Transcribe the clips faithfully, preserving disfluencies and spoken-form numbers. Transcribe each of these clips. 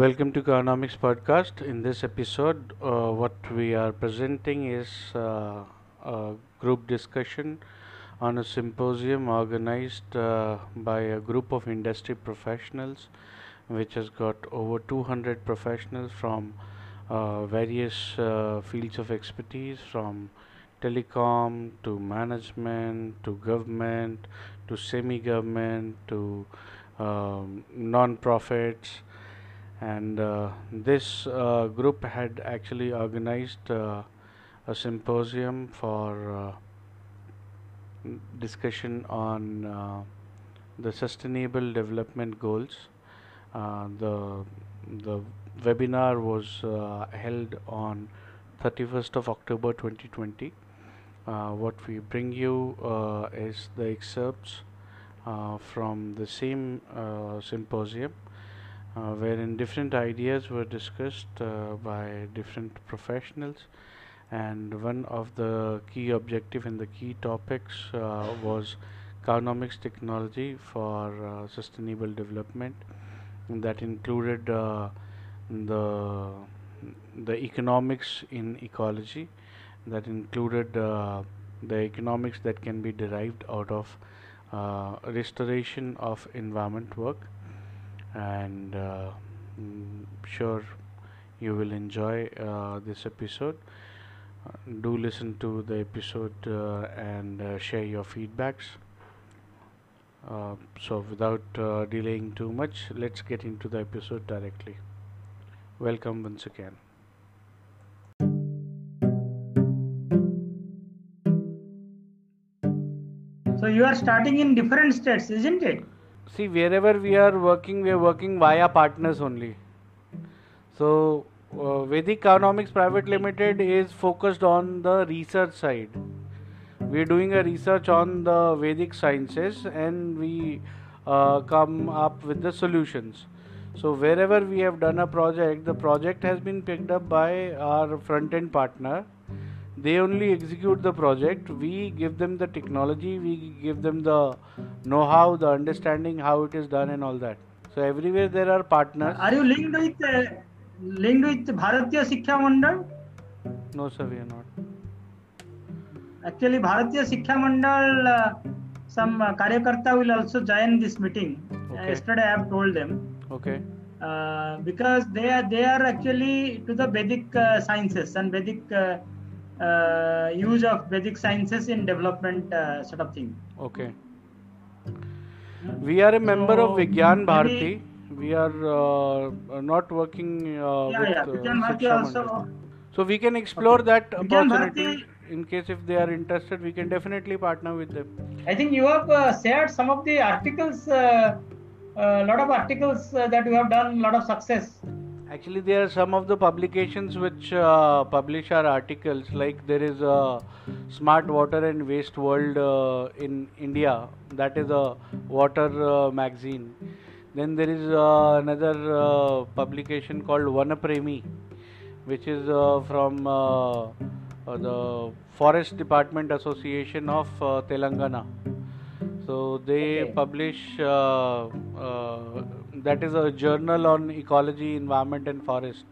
Welcome to Economics Podcast. In this episode, uh, what we are presenting is uh, a group discussion on a symposium organized uh, by a group of industry professionals, which has got over two hundred professionals from uh, various uh, fields of expertise, from telecom to management to government to semi-government to um, non-profits. And uh, this uh, group had actually organized uh, a symposium for uh, discussion on uh, the Sustainable Development Goals. Uh, the the webinar was uh, held on thirty-first of October twenty twenty. Uh, what we bring you uh, is the excerpts uh, from the same uh, symposium, Uh, wherein different ideas were discussed uh, by different professionals, and one of the key objective and the key topics uh, was economics technology for uh, sustainable development, and that included uh, the the economics in ecology, that included uh, the economics that can be derived out of uh, restoration of environment work. And uh, sure you will enjoy uh, this episode. Uh, do listen to the episode uh, and uh, share your feedbacks. Uh, so without uh, delaying too much, let's get into the episode directly. Welcome once again. So you are starting in different states, isn't it? See, wherever we are working, we are working via partners only. So, uh, Vedic Economics Private Limited is focused on the research side. We are doing a research on the Vedic sciences, and we uh, come up with the solutions. So, wherever we have done a project, the project has been picked up by our front-end partner. They only execute the project. We give them the technology, we give them the know-how, the understanding, how it is done and all that. So everywhere there are partners. Are you linked with uh, linked with Bharatiya Shiksha Mandal? No sir, we are not. Actually Bharatiya Shiksha Mandal, uh, some uh, Karyakarta will also join this meeting. Okay. Uh, yesterday I have told them. Okay. Uh, because they are, they are actually to the Vedic uh, sciences and Vedic uh, Uh, use of Vedic sciences in development uh, sort of thing. Okay. We are a member so, of Vigyan Bharati. We are uh, not working uh, yeah, with yeah. Vigyan uh, Bharati also. So we can explore okay. that Vigyan opportunity. Bharati, in case if they are interested, we can definitely partner with them. I think you have uh, shared some of the articles, a uh, uh, lot of articles uh, that you have done, lot of success. Actually, there are some of the publications which uh, publish our articles. Like there is a Smart Water and Waste World uh, in India. That is a water uh, magazine. Then there is uh, another uh, publication called Vanapremi, which is uh, from uh, uh, the Forest Department Association of uh, Telangana. So they okay. publish. Uh, uh, That is a journal on ecology, environment and forest.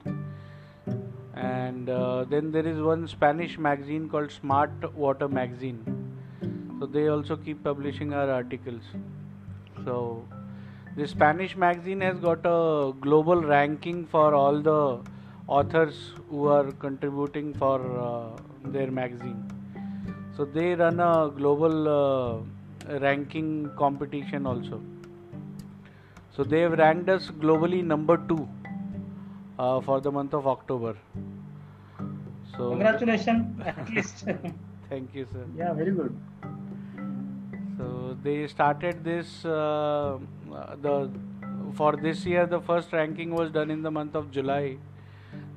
And uh, then there is one Spanish magazine called Smart Water Magazine. So they also keep publishing our articles. So the Spanish magazine has got a global ranking for all the authors who are contributing for uh, their magazine. So they run a global uh, ranking competition also. So they have ranked us globally number two uh, for the month of October. So congratulations, at least. Thank you, sir. Yeah, very good. So they started this uh, the for this year. The first ranking was done in the month of July.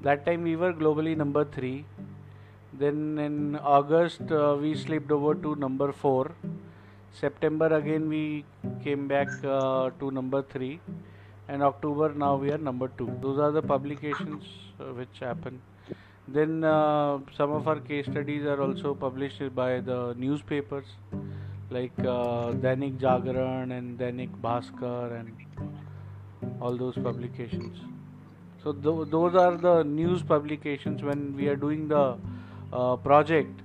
That time we were globally number three. Then in August uh, we slipped over to number four. September again we came back uh, to number three, and October now we are number two. Those are the publications uh, which happen. Then uh, some of our case studies are also published by the newspapers like uh, Dainik Jagran and Dainik Bhaskar and all those publications. So th- those are the news publications when we are doing the uh, project.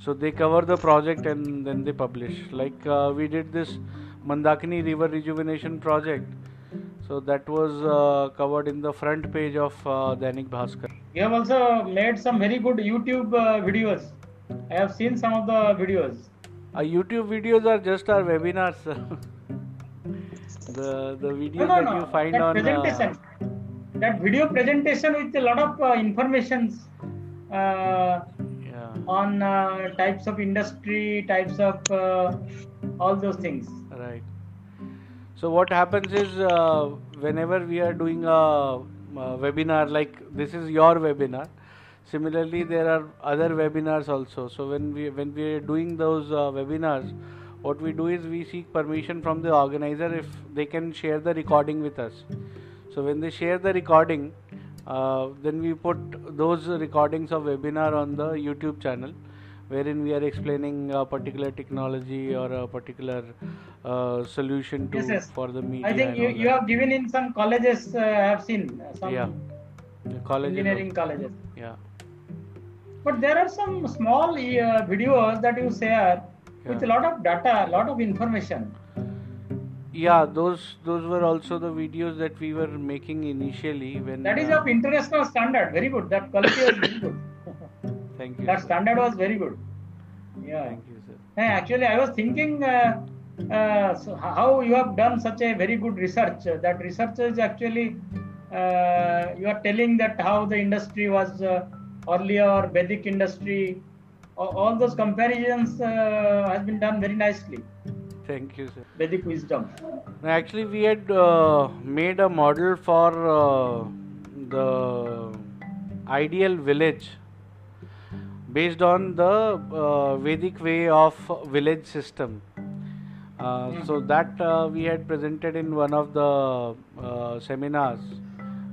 So they cover the project and then they publish. Like uh, we did this Mandakini River Rejuvenation Project. So that was uh, covered in the front page of uh, Dainik Bhaskar. You have also made some very good YouTube uh, videos. I have seen some of the videos. Our YouTube videos are just our webinars. the the video no, no, that no. you find that on... Presentation. Uh, that video presentation with a lot of uh, informations uh, yeah. on uh, types of industry, types of uh, all those things. Right. So what happens is uh, whenever we are doing a, a webinar, like this is your webinar. Similarly, there are other webinars also. So when we when we are doing those uh, webinars, what we do is we seek permission from the organizer if they can share the recording with us. So when they share the recording, uh, then we put those recordings of webinar on the YouTube channel, wherein we are explaining a particular technology or a particular uh, solution to yes, yes. for the media. I think you, you have given in some colleges. Uh, I have seen some yeah. colleges engineering colleges. Yeah. But there are some small uh, videos that you share yeah. with a lot of data, a lot of information. Yeah, those those were also the videos that we were making initially. When that is uh, of international standard, very good. That quality was very good. Thank you. That standard was very good. Yeah. Thank you, sir. Hey, actually, I was thinking uh, uh, so how you have done such a very good research. That research is actually uh, you are telling that how the industry was uh, earlier, Vedic industry, all those comparisons uh, has been done very nicely. Thank you, sir. Vedic wisdom. Actually, we had uh, made a model for uh, the ideal village based on the uh, Vedic way of village system. Uh, mm-hmm. So that uh, we had presented in one of the uh, seminars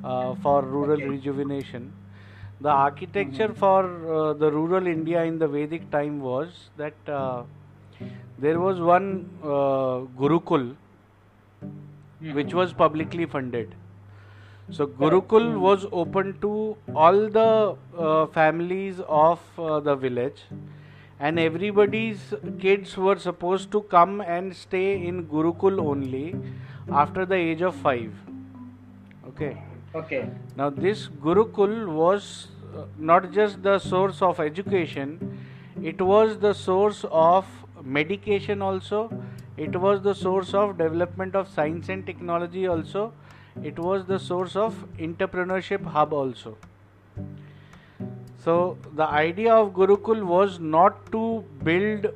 uh, for rural okay. rejuvenation. The architecture mm-hmm. for uh, the rural India in the Vedic time was that uh, there was one uh, Gurukul which was publicly funded. So Gurukul was open to all the uh, families of uh, the village, and everybody's kids were supposed to come and stay in Gurukul only after the age of five. Okay. Okay. Now this Gurukul was uh, not just the source of education, it was the source of medication also, it was the source of development of science and technology also, it was the source of entrepreneurship hub also. So the idea of Gurukul was not to build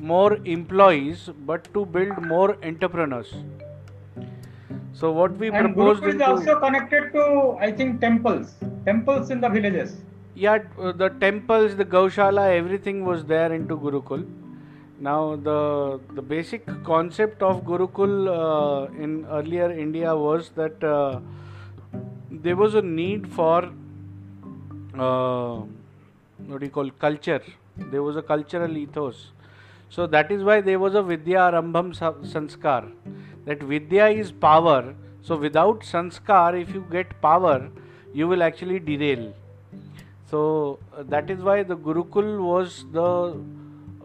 more employees but to build more entrepreneurs. So what we and proposed Gurukul is also connected to, I think, temples, temples in the villages. Yeah, the temples, the Gaushala, everything was there into Gurukul. Now the the basic concept of Gurukul uh, in earlier India was that uh, there was a need for uh, what do you call culture. There was a cultural ethos. So that is why there was a Vidya Arambham Sanskar. That Vidya is power. So without Sanskar, if you get power, you will actually derail. So uh, that is why the Gurukul was the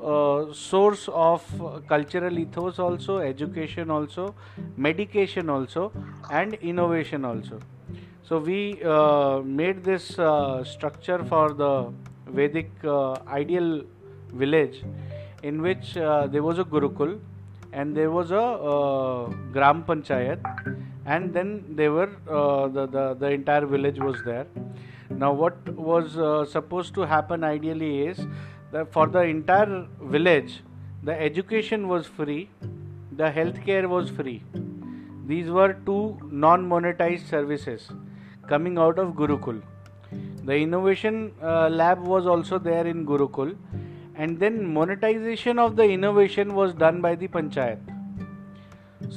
Uh, source of uh, cultural ethos also, education also, medication also, and innovation also. So we uh, made this uh, structure for the Vedic uh, ideal village in which uh, there was a Gurukul and there was a uh, Gram Panchayat, and then they were uh, the, the, the entire village was there. Now what was uh, supposed to happen ideally is that for the entire village, the education was free, the healthcare was free. These were two non-monetized services coming out of Gurukul. The innovation uh, lab was also there in Gurukul, and then monetization of the innovation was done by the Panchayat.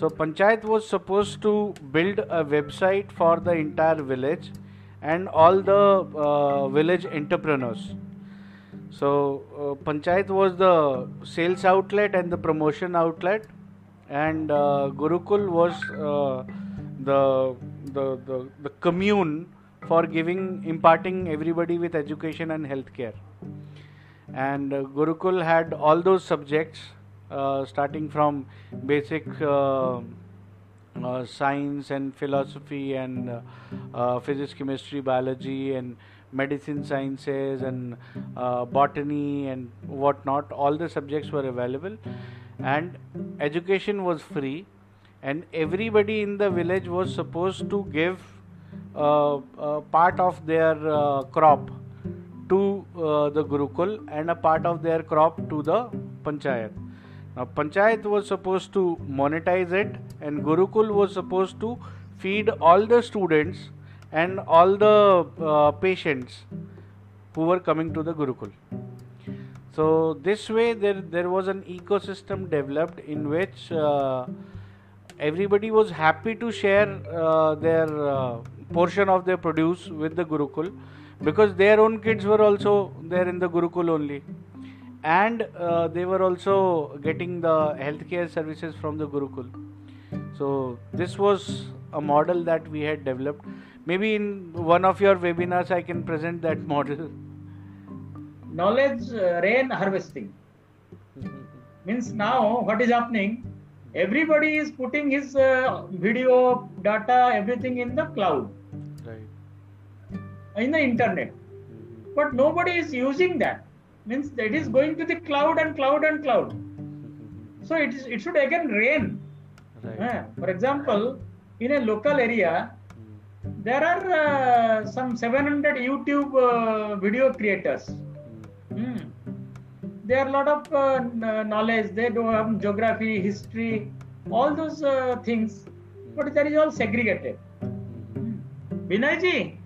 So Panchayat was supposed to build a website for the entire village and all the uh, village entrepreneurs. So uh, Panchayat was the sales outlet and the promotion outlet, and uh, Gurukul was uh, the, the the the commune for giving, imparting everybody with education and healthcare. And uh, Gurukul had all those subjects, uh, starting from basic uh, uh, science and philosophy and uh, uh, physics, chemistry, biology and medicine sciences and uh, botany and whatnot. All the subjects were available and education was free, and everybody in the village was supposed to give uh, uh, part of their uh, crop to uh, the Gurukul and a part of their crop to the Panchayat. Now Panchayat was supposed to monetize it and Gurukul was supposed to feed all the students and all the uh, patients who were coming to the Gurukul. So this way there, there was an ecosystem developed in which uh, everybody was happy to share uh, their uh, portion of their produce with the Gurukul, because their own kids were also there in the Gurukul only, and uh, they were also getting the healthcare services from the Gurukul. So this was a model that we had developed. Maybe in one of your webinars I can present that model. Knowledge uh, rain harvesting. Means now what is happening, everybody is putting his uh, video, data, everything in the cloud, right, in the internet, but nobody is using that. Means that is going to the cloud and cloud and cloud. So it is, it should again rain. Right. Yeah. For example, in a local area, there are uh, some seven hundred YouTube uh, video creators. Mm. They are a lot of uh, n- knowledge. They do have geography, history, all those uh, things. But that is all segregated. Mm. Vinay ji?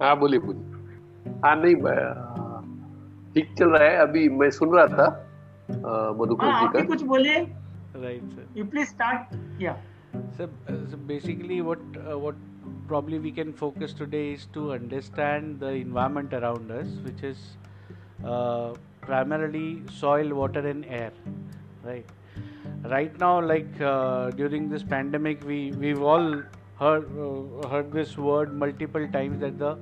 हाँ बोलिए बोलिए हाँ नहीं ठीक चल रहा है अभी मैं सुन रहा था मधुकर जी का कुछ बोलिए right sir you please start yeah so, so basically what uh, what probably we can focus today is to understand the environment around us, which is uh, primarily soil, water and air, right? Right now, like uh, during this pandemic, we we've all heard uh, heard this word multiple times, that the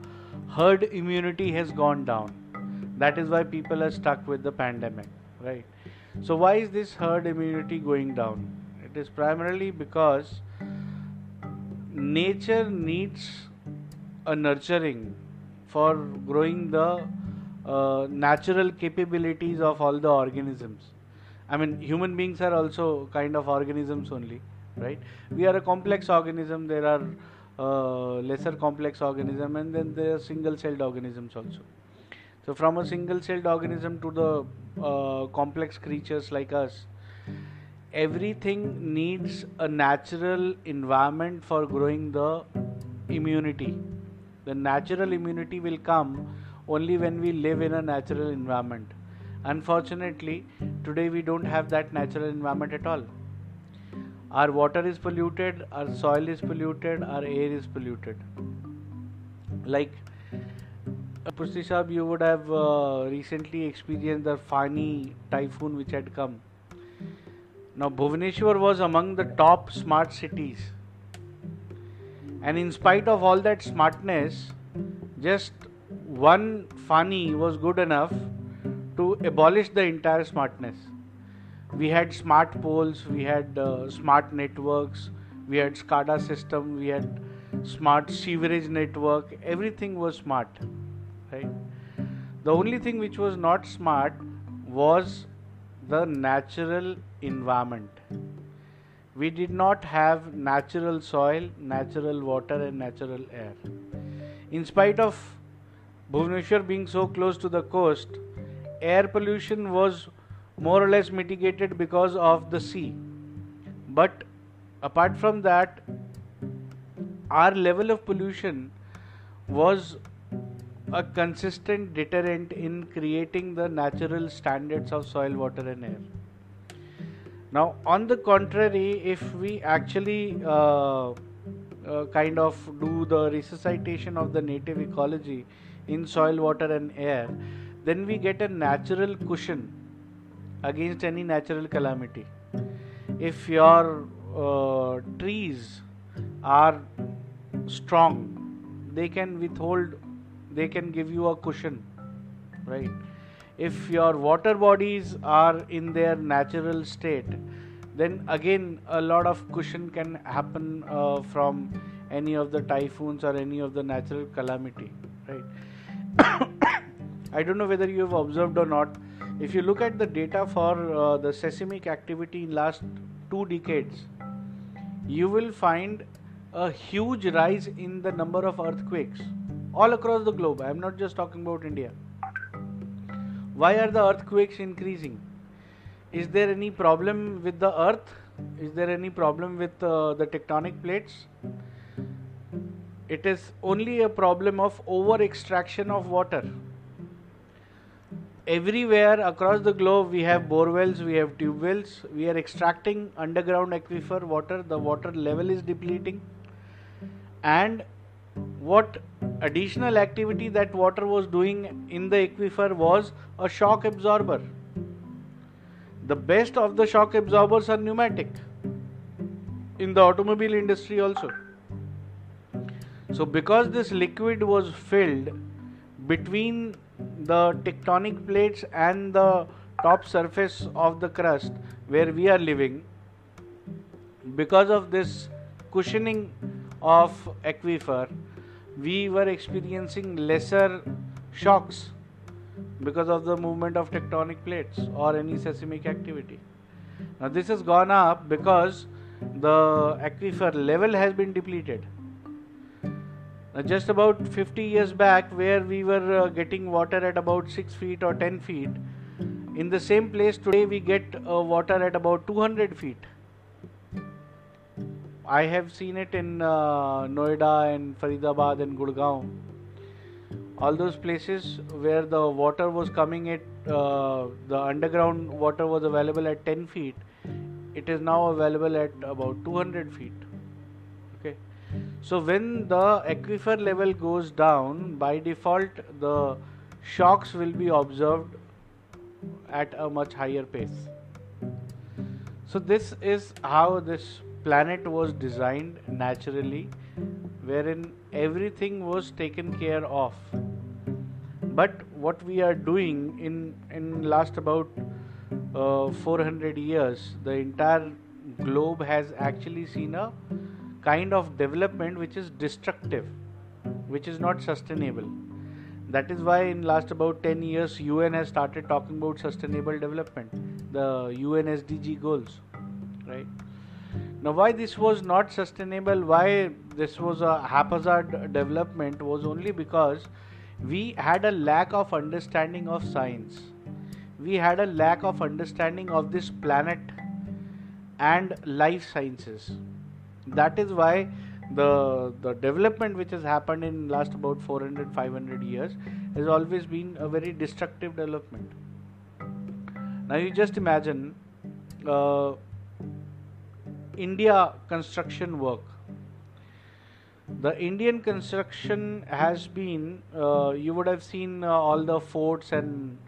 herd immunity has gone down. That is why people are stuck with the pandemic, right? So why is this herd immunity going down? It is primarily because nature needs a nurturing for growing the uh, natural capabilities of all the organisms. I mean, human beings are also kind of organisms only, right? We are a complex organism. There are uh, lesser complex organisms, and then there are single-celled organisms also. So from a single-celled organism to the uh, complex creatures like us, everything needs a natural environment for growing the immunity. The natural immunity will come only when we live in a natural environment. Unfortunately, today we don't have that natural environment at all. Our water is polluted, our soil is polluted, our air is polluted. Like Pushti Saab, you would have uh, recently experienced the Fani typhoon which had come. Now, Bhubaneswar was among the top smart cities, and in spite of all that smartness, just one Fani was good enough to abolish the entire smartness. We had smart poles, we had uh, smart networks, we had SCADA system, we had smart sewerage network, everything was smart, right? The only thing which was not smart was the natural environment. We did not have natural soil, natural water and natural air. In spite of Bhubaneswar being so close to the coast, air pollution was more or less mitigated because of the sea. But apart from that, our level of pollution was a consistent deterrent in creating the natural standards of soil, water and air. Now, on the contrary, if we actually uh, uh, kind of do the resuscitation of the native ecology in soil, water and air, then we get a natural cushion against any natural calamity. If your uh, trees are strong, they can withhold, they can give you a cushion, right? If your water bodies are in their natural state, then again a lot of cushion can happen uh, from any of the typhoons or any of the natural calamity, right? I don't know whether you have observed or not. If you look at the data for uh, the seismic activity in last two decades, you will find a huge rise in the number of earthquakes all across the globe. I am not just talking about India. Why are the earthquakes increasing? Is there any problem with the earth? Is there any problem with uh, the tectonic plates? It is only a problem of over extraction of water. Everywhere across the globe we have bore wells, we have tube wells, we are extracting underground aquifer water, the water level is depleting, and what additional activity that water was doing in the aquifer was a shock absorber. The best of the shock absorbers are pneumatic, in the automobile industry also. So because this liquid was filled between the tectonic plates and the top surface of the crust where we are living, because of this cushioning of aquifer, we were experiencing lesser shocks because of the movement of tectonic plates or any seismic activity. Now this has gone up because the aquifer level has been depleted. Now just about fifty years back, where we were uh, getting water at about six feet or ten feet, in the same place today we get uh, water at about two hundred feet. I have seen it in uh, Noida and Faridabad and Gurugram. All those places where the water was coming at, uh, the underground water was available at ten feet, it is now available at about two hundred feet. Okay. So when the aquifer level goes down, by default the shocks will be observed at a much higher pace. So this is how this planet was designed naturally, wherein everything was taken care of. But what we are doing in in last about uh, four hundred years, the entire globe has actually seen a kind of development which is destructive, which is not sustainable. That is why in last about ten years U N has started talking about sustainable development, the U N S D G goals, right? Now why this was not sustainable, why this was a haphazard development, was only because we had a lack of understanding of science. We had a lack of understanding of this planet and life sciences. That is why the the development which has happened in last about four hundred to five hundred years has always been a very destructive development. Now you just imagine uh, India construction work. The Indian construction has been, uh, you would have seen uh, all the forts and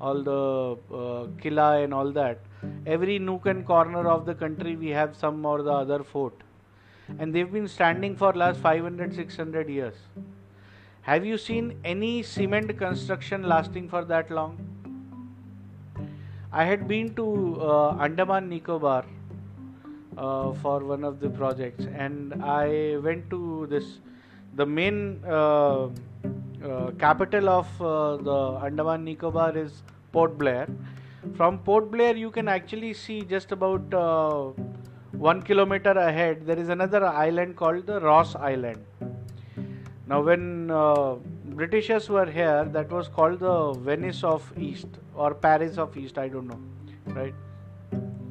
all the uh, killa and all that. Every nook and corner of the country we have some or the other fort. And they've been standing for last five hundred to six hundred years. Have you seen any cement construction lasting for that long? I had been to uh, Andaman Nicobar Uh, for one of the projects, and I went to this the main uh, uh, capital of uh, the Andaman Nicobar is Port Blair. From Port Blair you can actually see just about uh, one kilometer ahead there is another island called the Ross Island. Now when uh, Britishers were here, that was called the Venice of East or Paris of East, I don't know, right?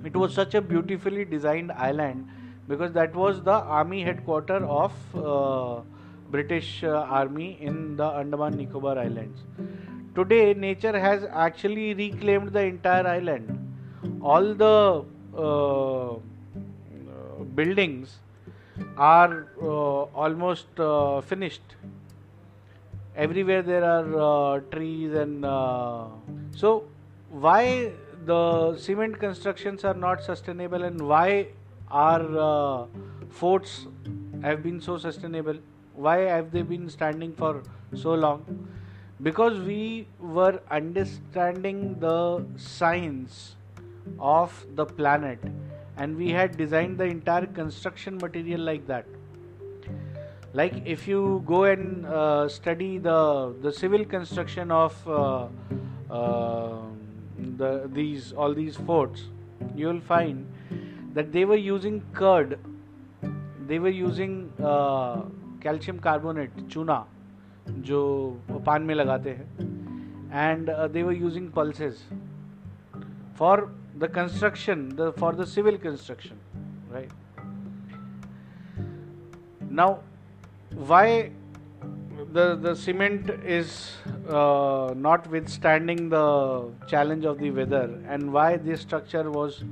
It was such a beautifully designed island because that was the army headquarter of uh, British uh, army in the Andaman Nicobar Islands. Today nature has actually reclaimed the entire island. All the uh, uh, buildings are uh, almost uh, finished. Everywhere there are uh, trees and uh, so why the cement constructions are not sustainable and why our uh, forts have been so sustainable Why have they been standing for so long? Because we were understanding the science of the planet and we had designed the entire construction material like that. Like if you go and uh, study the the civil construction of uh, uh, the these all these forts, you will find that they were using curd, they were using uh, calcium carbonate, चूना जो पान में लगाते हैं, and uh, they were using pulses for the construction, the for the civil construction, right? Now, why the the cement is uh, not withstanding the challenge of the weather, and why this structure was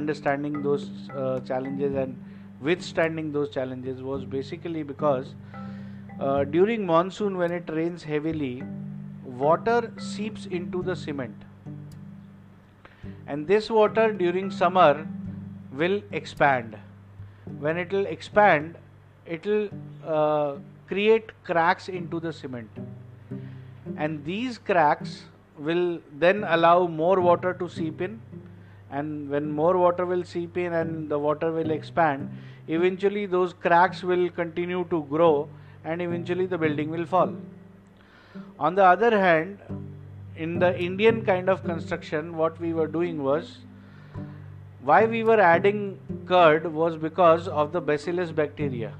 understanding those uh, challenges and withstanding those challenges was basically because Uh, during monsoon, when it rains heavily, water seeps into the cement, and this water during summer will expand. When it will expand, it will uh, create cracks into the cement, and these cracks will then allow more water to seep in, and when more water will seep in and the water will expand, eventually those cracks will continue to grow and eventually the building will fall. On the other hand, in the Indian kind of construction, what we were doing was, why we were adding curd was because of the bacillus bacteria.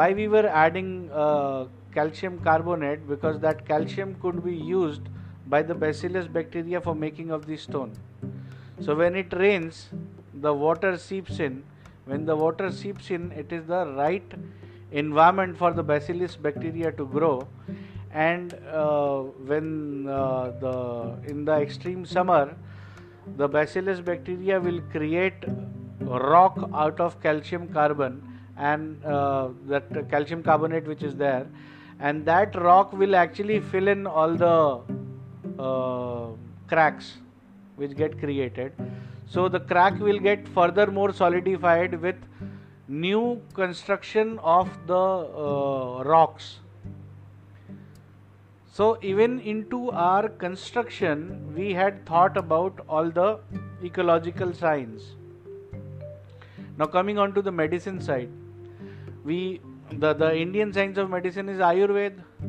Why we were adding uh, calcium carbonate, because that calcium could be used by the bacillus bacteria for making of the stone. So when it rains, the water seeps in. When the water seeps in, it is the right environment for the bacillus bacteria to grow, and uh, when uh, the in the extreme summer, the bacillus bacteria will create rock out of calcium carbon and uh, that uh, calcium carbonate which is there, and that rock will actually fill in all the uh, cracks which get created. So the crack will get furthermore solidified with new construction of the uh, rocks. So even into our construction, we had thought about all the ecological science. Now coming on to the medicine side, we the, the Indian science of medicine is Ayurveda.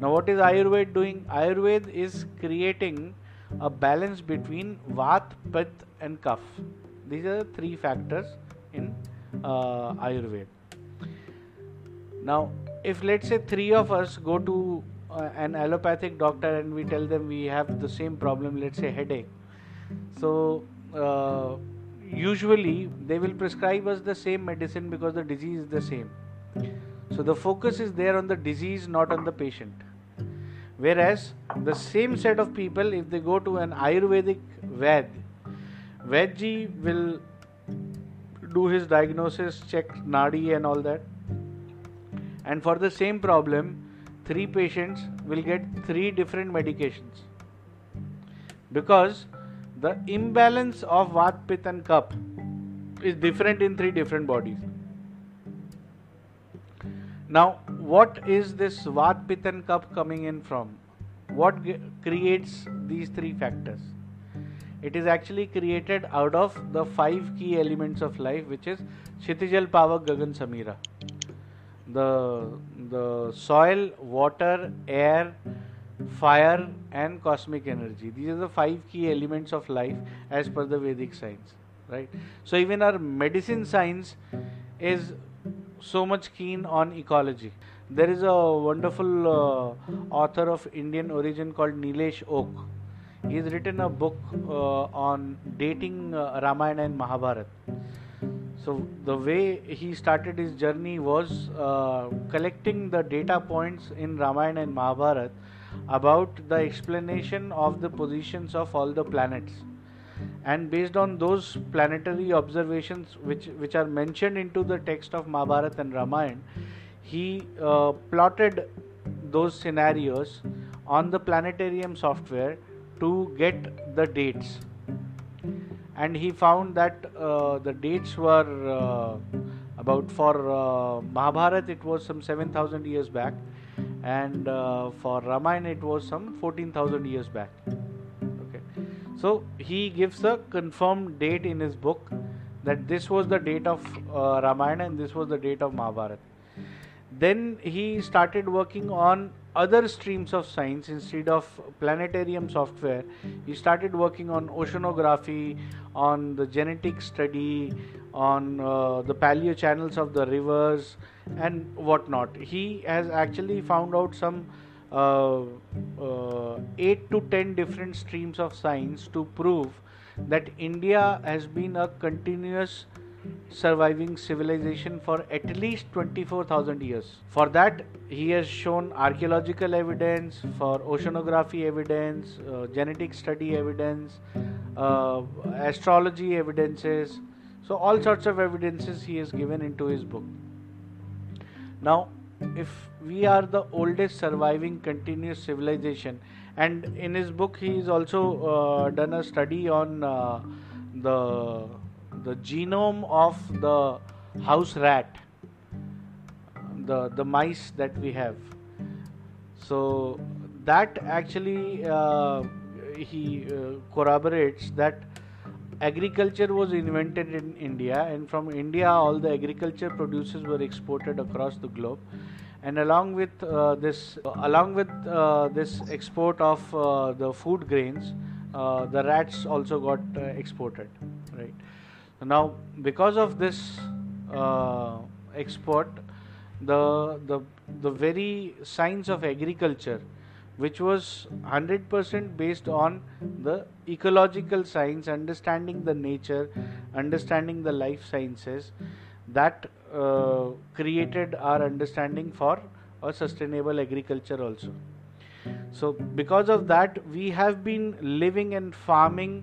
Now what is Ayurveda doing? Ayurveda is creating a balance between Vata, Pitta and Kapha. These are the three factors in Uh, Ayurveda. Now, if let's say three of us go to uh, an allopathic doctor and we tell them we have the same problem, let's say headache. So, uh, usually they will prescribe us the same medicine because the disease is the same. So, the focus is there on the disease, not on the patient. Whereas, the same set of people, if they go to an Ayurvedic Ved, Vedji will do his diagnosis, check nadi and all that, and for the same problem three patients will get three different medications because the imbalance of Vata, Pitta and Kapha is different in three different bodies. Now what is this Vata, Pitta and Kapha coming in from? What ge- creates these three factors? It is actually created out of the five key elements of life, which is Kshitijal, Pavak, Gagan, Samira. The, the soil, water, air, fire and cosmic energy. These are the five key elements of life as per the Vedic science, right? So even our medicine science is so much keen on ecology. There is a wonderful uh, author of Indian origin called Nilesh Oak. He has written a book uh, on dating uh, Ramayana and Mahabharat. So the way he started his journey was uh, collecting the data points in Ramayana and Mahabharat about the explanation of the positions of all the planets. And based on those planetary observations which, which are mentioned into the text of Mahabharat and Ramayana, he uh, plotted those scenarios on the planetarium software to get the dates, and he found that uh, the dates were uh, about for uh, Mahabharat it was some seven thousand years back, and uh, for Ramayana it was some fourteen thousand years back. Okay, so he gives a confirmed date in his book that this was the date of uh, Ramayana and this was the date of Mahabharat. Then he started working on other streams of science. Instead of planetarium software, he started working on oceanography, on the genetic study, on uh, the paleo channels of the rivers and whatnot. He has actually found out some uh, uh, eight to ten different streams of science to prove that India has been a continuous surviving civilization for at least twenty-four thousand years. For that, he has shown archaeological evidence, for oceanography evidence, uh, genetic study evidence, uh, astrology evidences. So all sorts of evidences he has given into his book. Now, if we are the oldest surviving continuous civilization, and in his book he is also uh, done a study on uh, the the genome of the house rat, the the mice that we have. So that actually uh, he uh, corroborates that agriculture was invented in India, and from India all the agriculture produces were exported across the globe. And along with uh, this uh, along with uh, this export of uh, the food grains, uh, the rats also got uh, exported, right? Now, because of this uh, export, the the the very science of agriculture, which was one hundred percent based on the ecological science, understanding the nature, understanding the life sciences, that uh, created our understanding for a sustainable agriculture also. So because of that, we have been living and farming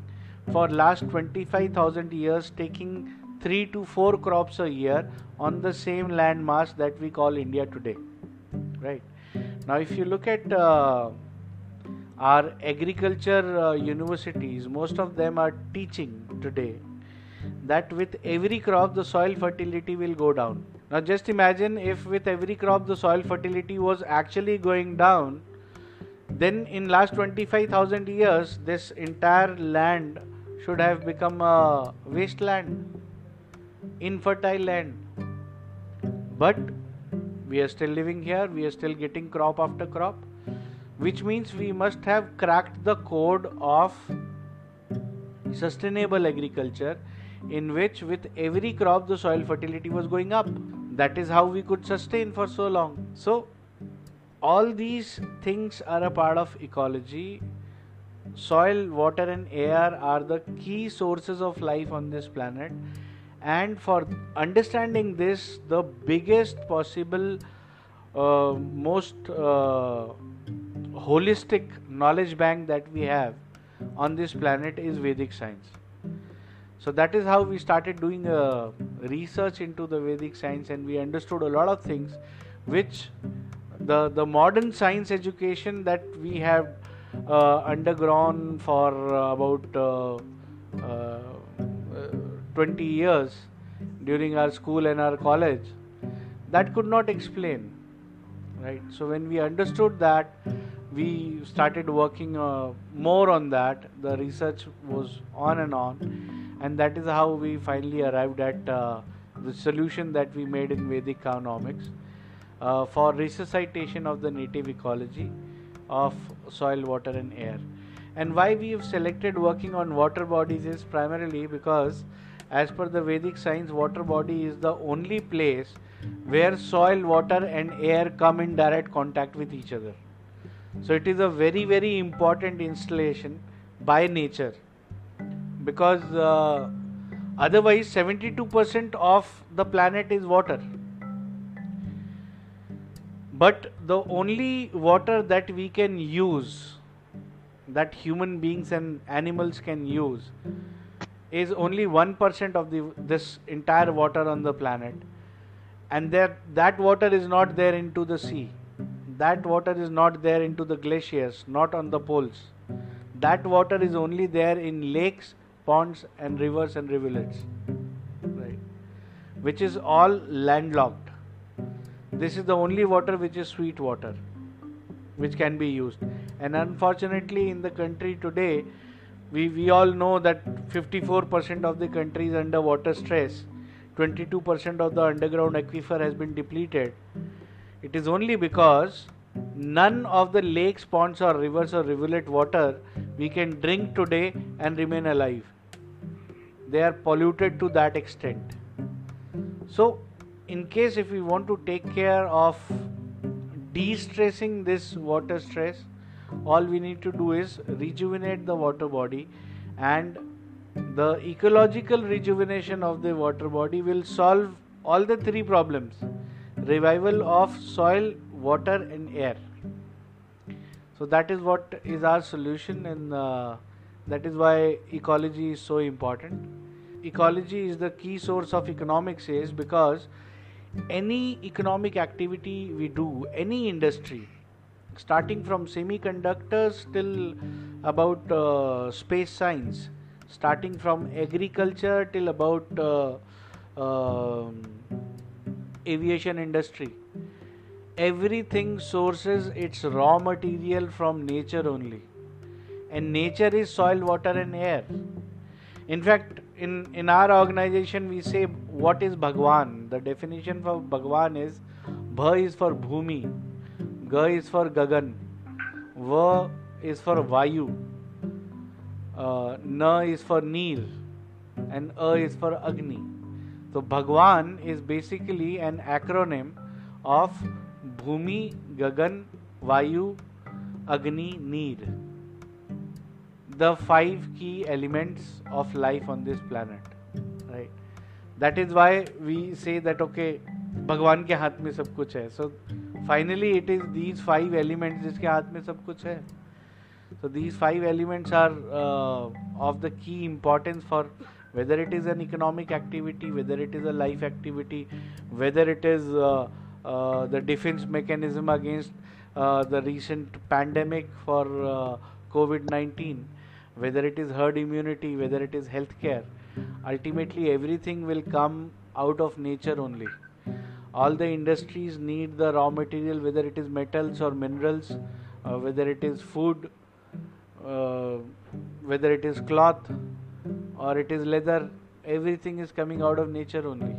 for last twenty-five thousand years, taking three to four crops a year on the same landmass that we call India today, right? Now, if you look at uh, our agriculture uh, universities, most of them are teaching today that with every crop the soil fertility will go down. Now, just imagine if with every crop the soil fertility was actually going down, then in last twenty-five thousand years this entire land should have become a wasteland, infertile land. But we are still living here, we are still getting crop after crop, which means we must have cracked the code of sustainable agriculture, in which with every crop the soil fertility was going up. That is how we could sustain for so long. So all these things are a part of ecology. Soil, water and air are the key sources of life on this planet, and for understanding this, the biggest possible uh, most uh, holistic knowledge bank that we have on this planet is Vedic science. So that is how we started doing a research into the Vedic science, and we understood a lot of things which The, the modern science education that we have uh, undergone for uh, about uh, uh, twenty years during our school and our college, that could not explain, right? So when we understood that, we started working uh, more on that. The research was on and on, and that is how we finally arrived at uh, the solution that we made in Vedic economics. Uh, for resuscitation of the native ecology of soil, water and air. And why we have selected working on water bodies is primarily because, as per the Vedic science, water body is the only place where soil, water and air come in direct contact with each other. So it is a very very important installation by nature, because uh, otherwise seventy-two percent of the planet is water. But the only water that we can use, that human beings and animals can use, is only one percent of the, this entire water on the planet. And there, that water is not there into the sea. That water is not there into the glaciers, not on the poles. That water is only there in lakes, ponds and rivers and rivulets. Right. which is all landlocked. This is the only water which is sweet water, which can be used. And unfortunately, in the country today, we, we all know that fifty-four percent of the country is under water stress. twenty-two percent of the underground aquifer has been depleted. It is only because none of the lakes, ponds or rivers or rivulet water we can drink today and remain alive. They are polluted to that extent. So, in case if we want to take care of de-stressing this water stress, all we need to do is rejuvenate the water body, and the ecological rejuvenation of the water body will solve all the three problems: revival of soil, water and air. So that is what is our solution, and uh, that is why ecology is so important. Ecology is the key source of economics, is because any economic activity we do, any industry, starting from semiconductors till about uh, space science, starting from agriculture till about uh, uh, aviation industry, everything sources its raw material from nature only. And nature is soil, water and air. In fact, in, in our organization we say, what is Bhagwan? The definition for Bhagwan is, Bha is for Bhumi, Ga is for Gagan, Va is for Vayu, uh, Na is for Neel, and A is for Agni. So Bhagwan is basically an acronym of Bhumi, Gagan, Vayu, Agni, Need. The five key elements of life on this planet, right? That is why we say that, okay, Bhagwan ke haath mein sab kuch hai. So finally it is these five elements jiske haath mein sab kuch hai. So these five elements are uh, of the key importance for whether it is an economic activity, whether it is a life activity, whether it is uh, Uh, the defense mechanism against uh, the recent pandemic for uh, covid nineteen, whether it is herd immunity, whether it is healthcare. Ultimately everything will come out of nature only. All the industries need the raw material, whether it is metals or minerals, uh, whether it is food, uh, whether it is cloth or it is leather. Everything is coming out of nature only.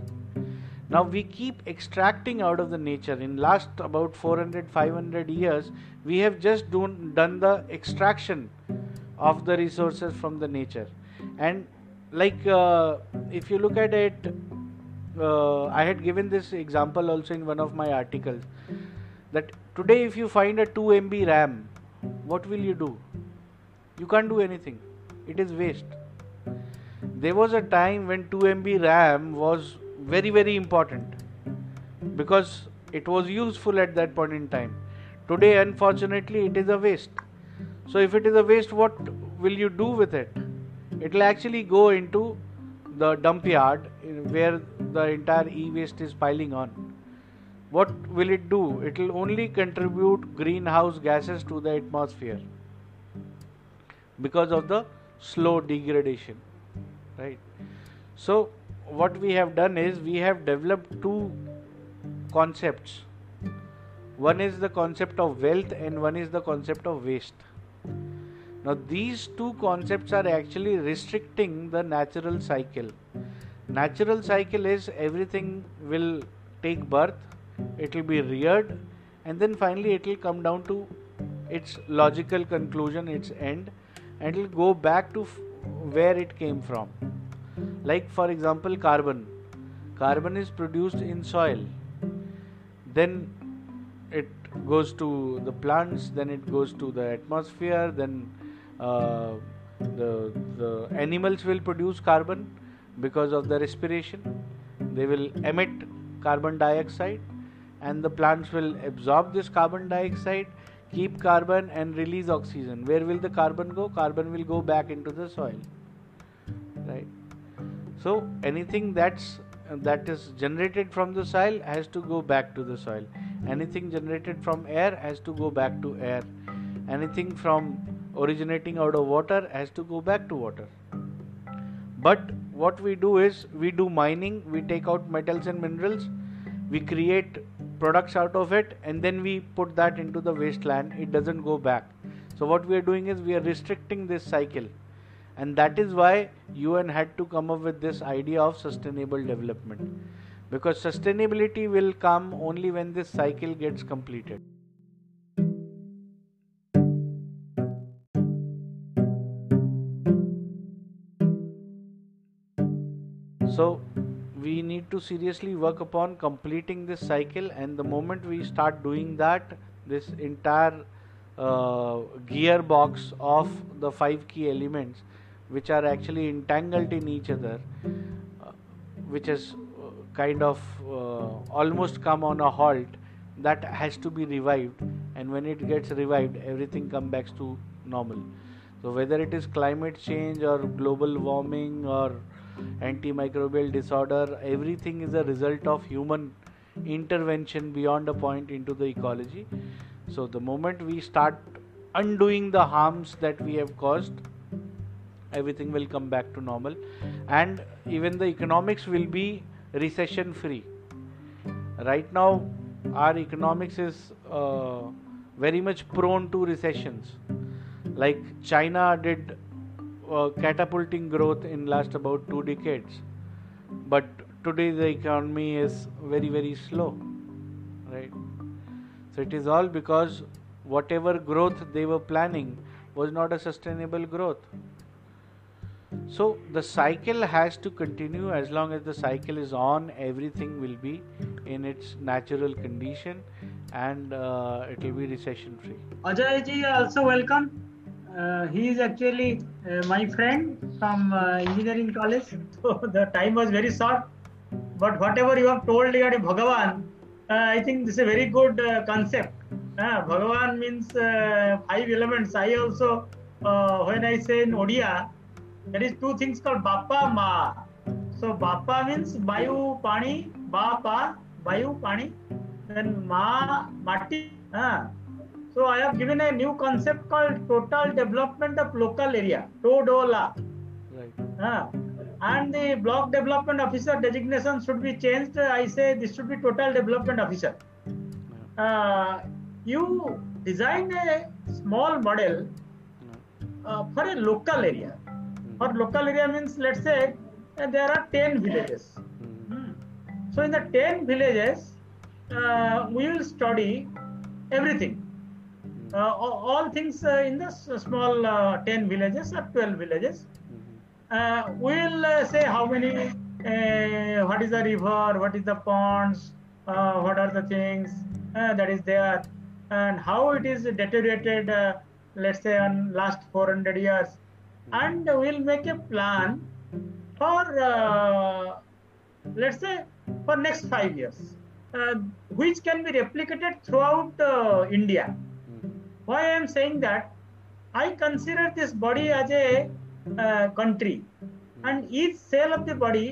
Now we keep extracting out of the nature. In last about four hundred to five hundred years, we have just do, done the extraction of the resources from the nature. And like uh, if you look at it, uh, I had given this example also in one of my articles, that today if you find a two megabyte RAM, what will you do? You can't do anything. It is waste. There was a time when two megabyte RAM was very very important because it was useful at that point in time. Today unfortunately it is a waste. So if it is a waste, what will you do with it? It will actually go into the dump yard where the entire e-waste is piling on. What will it do? It will only contribute greenhouse gases to the atmosphere because of the slow degradation, right? So what we have done is we have developed two concepts. One is the concept of wealth and one is the concept of waste. Now these two concepts are actually restricting the natural cycle. Natural cycle is everything will take birth, it will be reared, and then finally it will come down to its logical conclusion, its end, and it will go back to f- where it came from. Like for example, carbon. Carbon is produced in soil. Then it goes to the plants, then it goes to the atmosphere, then uh, the, the animals will produce carbon because of the respiration. They will emit carbon dioxide and the plants will absorb this carbon dioxide, keep carbon and release oxygen. Where will the carbon go? Carbon will go back into the soil, right? So anything that's that is generated from the soil has to go back to the soil. Anything generated from air has to go back to air. Anything from originating out of water has to go back to water. But what we do is we do mining, we take out metals and minerals, we create products out of it, and then we put that into the wasteland. It doesn't go back. So what we are doing is we are restricting this cycle, and that is why U N had to come up with this idea of sustainable development, because sustainability will come only when this cycle gets completed. So we need to seriously work upon completing this cycle, and the moment we start doing that, this entire uh, gearbox of the five key elements, which are actually entangled in each other, uh, which has uh, kind of uh, almost come on a halt, that has to be revived, and when it gets revived, everything comes back to normal. So whether it is climate change or global warming or antimicrobial disorder, everything is a result of human intervention beyond a point into the ecology. So the moment we start undoing the harms that we have caused, everything will come back to normal, and even the economics will be recession free. Right now our economics is uh, very much prone to recessions. Like China did Uh, catapulting growth in last about two decades, but today the economy is very very slow, right? So it is all because whatever growth they were planning was not a sustainable growth. So the cycle has to continue. As long as the cycle is on, everything will be in its natural condition, and uh, it will be recession free. Ajay ji, also welcome. Uh, he is actually uh, my friend from uh, engineering college, so the time was very short, but whatever you have told regarding Bhagavan, uh, I think this is a very good uh, concept. Uh, Bhagavan means uh, five elements. I also, uh, when I say in Odia, there is two things called Bappa Ma. So Bappa means Vayu Pani, Bappa, Vayu Pani, then Ma, Mati. Uh, So I have given a new concept called total development of local area, TODOLA. Right. Uh, and the block development officer designation should be changed. I say this should be total development officer. Yeah. Uh, you design a small model uh, for a local area. Mm. For local area means, let's say uh, there are ten villages. Mm. Mm. So in the ten villages, uh, we will study everything. Uh, all things uh, in the small uh, ten villages or twelve villages. Mm-hmm. uh, we'll uh, say how many, uh, what is the river, what is the ponds, uh, what are the things uh, that is there, and how it is deteriorated, uh, let's say on last four hundred years. And we'll make a plan for, uh, let's say, for next five years, uh, which can be replicated throughout uh, India. Why I am saying that? I consider this body as a uh, country, and each cell of the body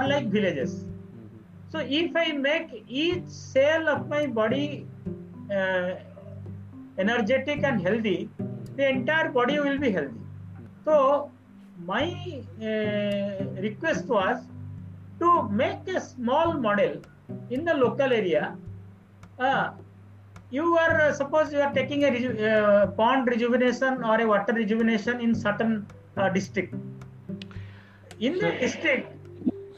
are like villages. So if I make each cell of my body uh, energetic and healthy, the entire body will be healthy. So my uh, request was to make a small model in the local area. Uh, You are, uh, suppose you are taking a reju- uh, pond rejuvenation or a water rejuvenation in certain uh, district. In so, the district...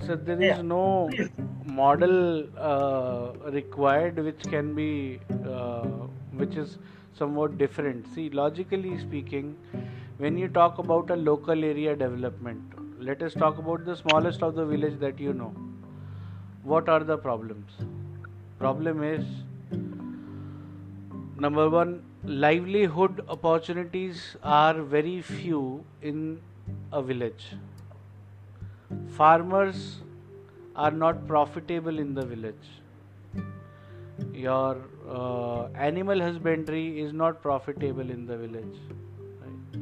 So there yeah. is no Please. model uh, required which can be, uh, which is somewhat different. See, logically speaking, when you talk about a local area development, let us talk about the smallest of the village that you know. What are the problems? Problem is, number one, livelihood opportunities are very few in a village. Farmers are not profitable in the village. Your uh, animal husbandry is not profitable in the village. Right?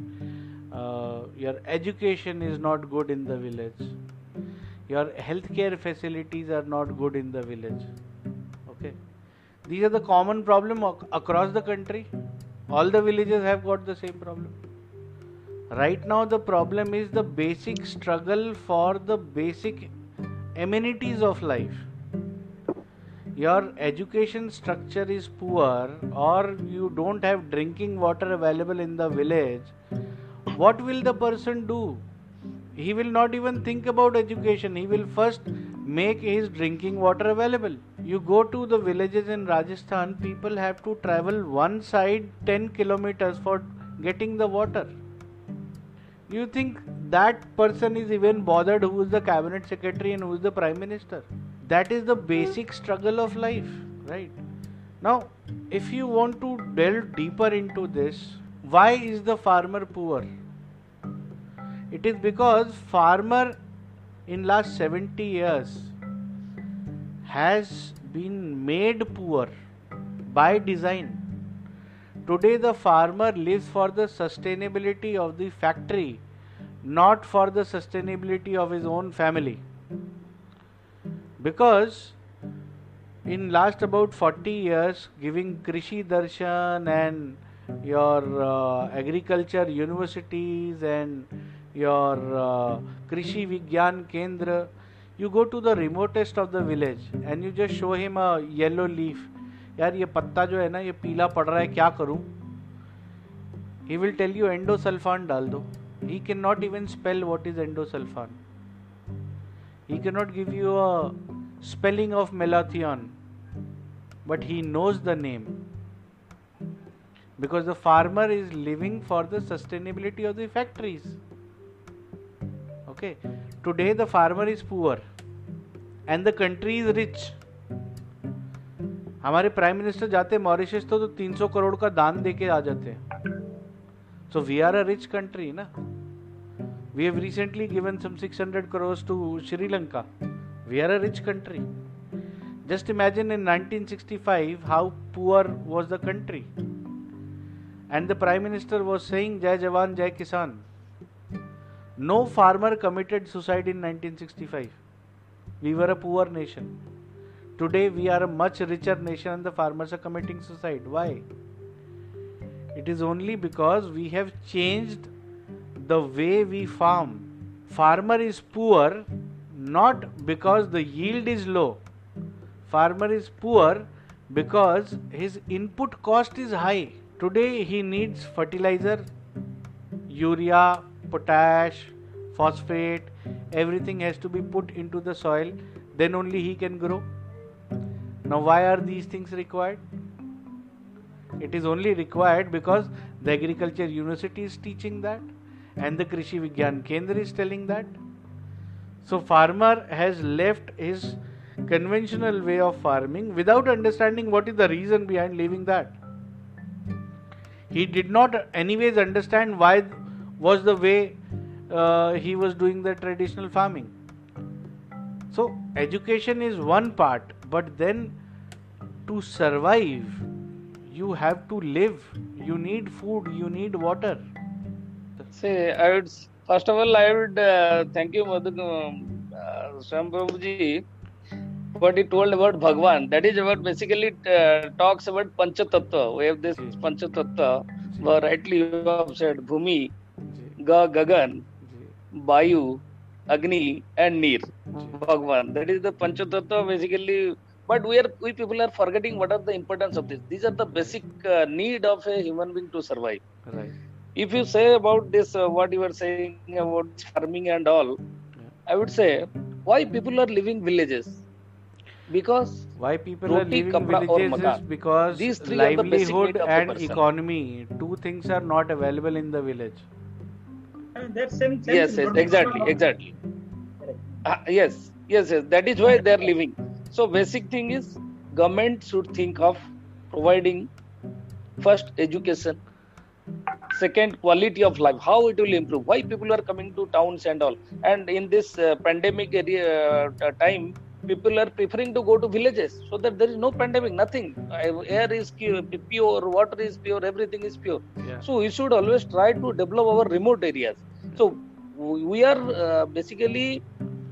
Uh, your education is not good in the village. Your healthcare facilities are not good in the village. Okay. These are the common problem across the country. All the villages have got the same problem. Right now the problem is the basic struggle for the basic amenities of life. Your education structure is poor, or you don't have drinking water available in the village. What will the person do? He will not even think about education. He will first make his drinking water available. You go to the villages in Rajasthan, people have to travel one side ten kilometers for getting the water. You think that person is even bothered who is the cabinet secretary and who is the prime minister? That is the basic struggle of life, right? Now, if you want to delve deeper into this, why is the farmer poor? It is because farmer in last seventy years has been made poor by design. Today the farmer lives for the sustainability of the factory, not for the sustainability of his own family. Because in last about forty years, giving Krishi Darshan and your uh, agriculture universities and your uh, Krishi Vigyan Kendra, you go to the remotest of the village and you just show him a yellow leaf. यार ये पत्ता जो है ना ये पीला पड़ रहा है क्या करूं? He will tell you endosulfan डाल दो. He cannot even spell what is endosulfan. He cannot give you a spelling of melatonin, but he knows the name. Because the farmer is living for the sustainability of the factories. Okay, today the farmer is poor and the country is rich. हमारे prime minister जाते Mauritius तो तीन सौ करोड़ का दान देके आ जाते हैं. So we are a rich country ना. We have recently given some six hundred crores to Sri Lanka. We are a rich country. Just imagine in nineteen sixty-five how poor was the country and the prime minister was saying जय जवान जय किसान. No farmer committed suicide in nineteen sixty-five. We were a poor nation. Today we are a much richer nation and the farmers are committing suicide. Why? It is only because we have changed the way we farm. Farmer is poor not because the yield is low. Farmer is poor because his input cost is high. Today he needs fertilizer, urea, potash, phosphate, everything has to be put into the soil, then only he can grow. Now why are these things required? It is only required because the agriculture university is teaching that and the Krishi Vigyan Kendra is telling that. So farmer has left his conventional way of farming without understanding what is the reason behind leaving that. He did not anyways understand why was the way uh, he was doing the traditional farming. So education is one part, but then to survive, you have to live. You need food. You need water. See, I would first of all I would uh, thank you, Madhu uh, Swam Prabhuji, what he told about Bhagwan. That is about basically uh, talks about Pancha Tattva. We have this Pancha Tattva. But rightly you have said Bhumi, Ga, Gagan, Vayu, Agni and Nir. Bhagwan. That is the Panchatattva basically. But we are we people are forgetting what are the importance of this. These are the basic uh, need of a human being to survive. Right. If you say about this, uh, what you are saying about farming and all, yeah. I would say why people are living villages. Because why people are living villages is because these three livelihood the and economy, two things are not available in the village. And that same thing. Yes, yes, exactly, exactly. Uh, yes, yes, yes. That is why they are living. So basic thing is government should think of providing first education, second quality of life, how it will improve, why people are coming to towns and all. And in this uh, pandemic area, uh, time, people are preferring to go to villages so that there is no pandemic, nothing. Air is pure, water is pure, everything is pure. Yeah. So we should always try to develop our remote areas. So we are uh, basically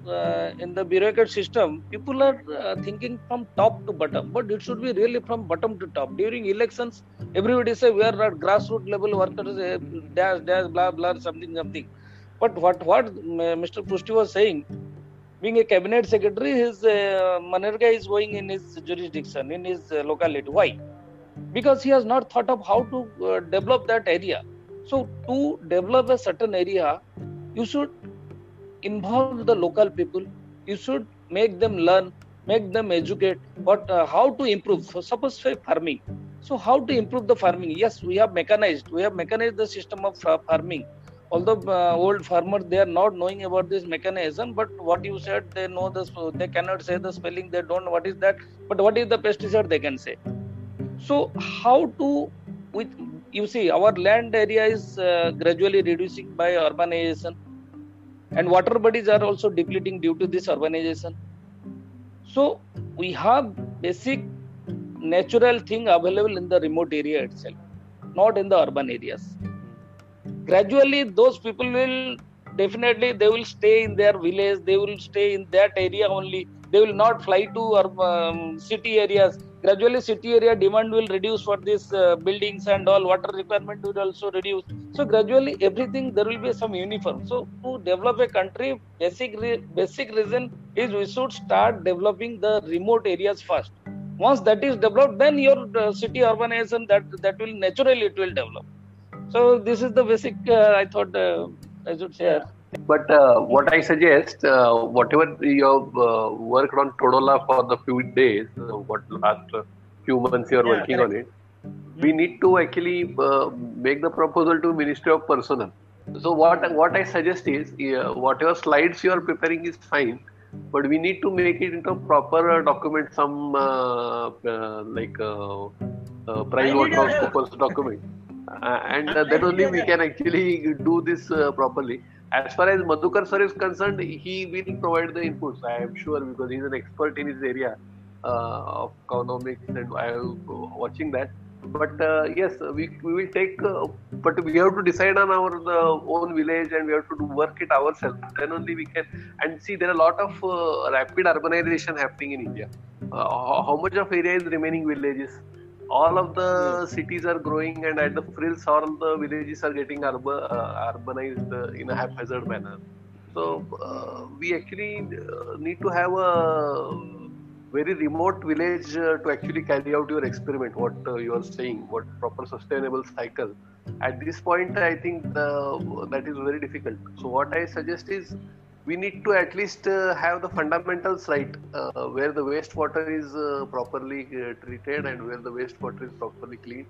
uh, in the bureaucratic system, people are uh, thinking from top to bottom, but it should be really from bottom to top. During elections, everybody say we are at grassroots level workers, uh, dash, dash, blah, blah, something, something. But what, what uh, Mister Pushti was saying, being a cabinet secretary, his uh, Manarga is going in his jurisdiction, in his uh, locality. Why? Because he has not thought of how to uh, develop that area. So to develop a certain area, you should involve the local people. You should make them learn, make them educate, but uh, how to improve. So suppose say farming. So how to improve the farming? Yes, we have mechanized. We have mechanized the system of farming. Although uh, old farmers, they are not knowing about this mechanism, but what you said, they know this, they cannot say the spelling, they don't know what is that, but what is the pesticide they can say. So how to, with you see, our land area is uh, gradually reducing by urbanization, and water bodies are also depleting due to this urbanization. So we have basic natural thing available in the remote area itself, not in the urban areas. Gradually, those people will definitely, they will stay in their village, they will stay in that area only. They will not fly to um, city areas. Gradually, city area demand will reduce for these uh, buildings and all, water requirement will also reduce. So gradually, everything, there will be some uniform. So to develop a country, basic, re- basic reason is we should start developing the remote areas first. Once that is developed, then your uh, city urbanization, that, that will naturally, it will develop. So this is the basic, uh, I thought uh, I should share. But uh, what I suggest, uh, whatever you have uh, worked on TODOLA for the few days, uh, what last uh, few months you are yeah, working correct. on it, mm-hmm. we need to actually uh, make the proposal to Ministry of Personnel. So what, what I suggest is, uh, whatever slides you are preparing is fine, but we need to make it into a proper document, some uh, uh, like uh, uh, PricewaterhouseCoopers document. Uh, and uh, that only we can actually do this uh, properly. As far as Madhukar sir is concerned, he will provide the inputs, I am sure, because he is an expert in his area uh, of economics, and I am watching that. But uh, yes, we we will take, uh, but we have to decide on our uh, own village, and we have to do work it ourselves. Then only we can, and see there are a lot of uh, rapid urbanization happening in India. Uh, how, how much of area is remaining villages? All of the cities are growing, and at the frills, all the villages are getting urban, uh, urbanized uh, in a haphazard manner. So, uh, we actually uh, need to have a very remote village uh, to actually carry out your experiment, what uh, you are saying, what proper sustainable cycle. At this point, I think the, that is very difficult. So, what I suggest is, we need to at least uh, have the fundamentals right, uh, where the wastewater is uh, properly uh, treated, and where the wastewater is properly cleaned,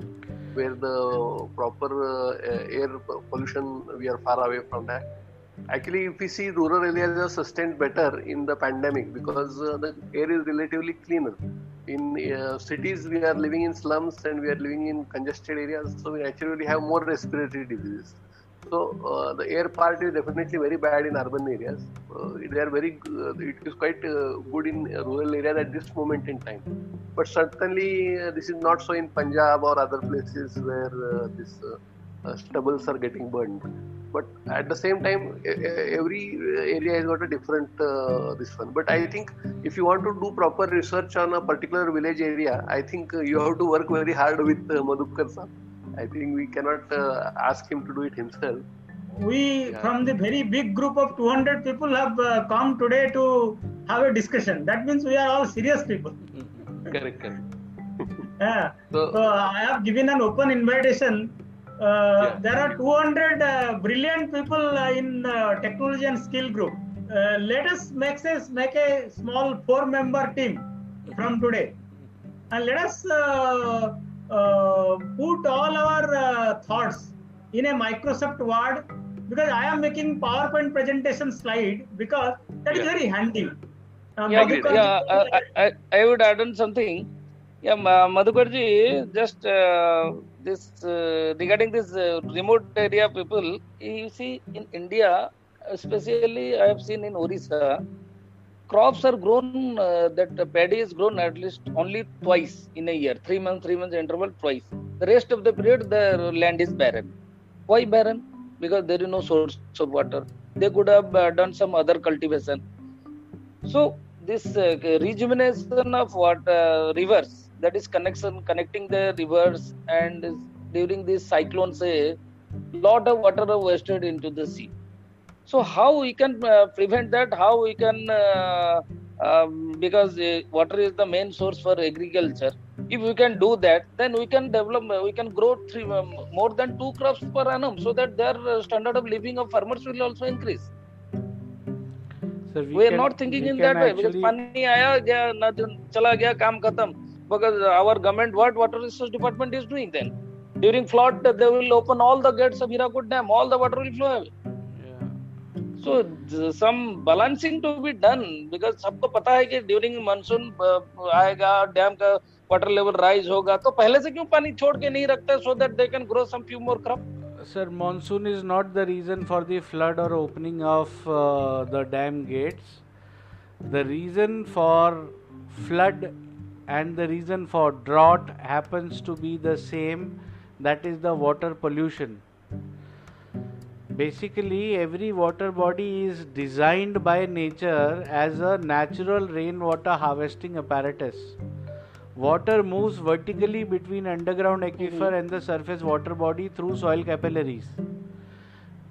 where the proper uh, air pollution, we are far away from that. Actually, if we see, rural areas are sustained better in the pandemic because uh, the air is relatively cleaner. In uh, cities, we are living in slums and we are living in congested areas, so we naturally have more respiratory diseases. So uh, the air part is definitely very bad in urban areas. Uh, they are very, uh, it is quite uh, good in rural areas at this moment in time. But certainly uh, this is not so in Punjab or other places where uh, these uh, uh, stubbles are getting burned. But at the same time, a- a- every area has got a different uh, this one. But I think if you want to do proper research on a particular village area, I think uh, you have to work very hard with uh, Madhukar sir. I think we cannot uh, ask him to do it himself. We, yeah. from the very big group of two hundred people, have uh, come today to have a discussion. That means we are all serious people. Correct, correct. yeah. So, so I have given an open invitation. Uh, yeah. There are two hundred uh, brilliant people uh, in uh, technology and skill group. Uh, let us make, this, make a small four-member team from today. And let us... Uh, Uh, put all our uh, thoughts in a Microsoft Word, because I am making PowerPoint presentation slide, because that yeah. is very handy. Uh, yeah, Madhukar, yeah uh, I, I would add on something. Yeah, Madhukarji, just uh, this uh, regarding this uh, remote area people, you see in India, especially I have seen in Odisha, crops are grown, uh, that uh, paddy is grown at least only twice in a year, three months, three months interval, twice. The rest of the period, the land is barren. Why barren? Because there is no source of water. They could have uh, done some other cultivation. So this uh, rejuvenation of water uh, rivers, that is connection connecting the rivers, and during these cyclones a lot of water are wasted into the sea. So how we can uh, prevent that? How we can uh, um, because uh, water is the main source for agriculture. If we can do that, then we can develop, we can grow three, um, more than two crops per annum, so that their standard of living of farmers will also increase. Sir, we, we are can, not thinking in that actually... way, because pani aaya gaya, na chala gaya, kaam khatam. Because our government, what water resource department is doing then? During flood, they will open all the gates of Hirakud Dam, all the water will flow away. Yeah. So some balancing to be done, because सबको पता है कि during monsoon आएगा, dam का water level rise होगा, तो पहले से क्यों पानी छोड़ के नहीं रखते, so that they can grow some few more crop? Sir, monsoon is not the reason for the flood or opening of uh, the dam gates. The reason for flood and the reason for drought happens to be the same, that is the water pollution. Basically, every water body is designed by nature as a natural rainwater harvesting apparatus. Water moves vertically between underground aquifer and the surface water body through soil capillaries.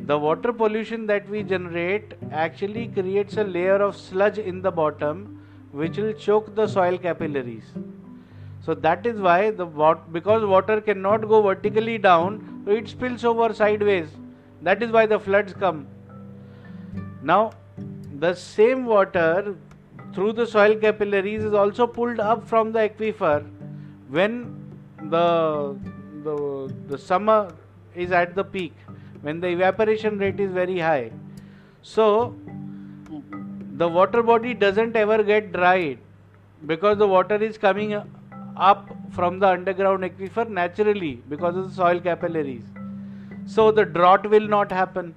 The water pollution that we generate actually creates a layer of sludge in the bottom, which will choke the soil capillaries. So that is why the because water cannot go vertically down, so it spills over sideways. That is why the floods come. Now, the same water through the soil capillaries is also pulled up from the aquifer when the the, the summer is at the peak, when the evaporation rate is very high. So the water body doesn't ever get dried because the water is coming up from the underground aquifer naturally because of the soil capillaries. So the drought will not happen.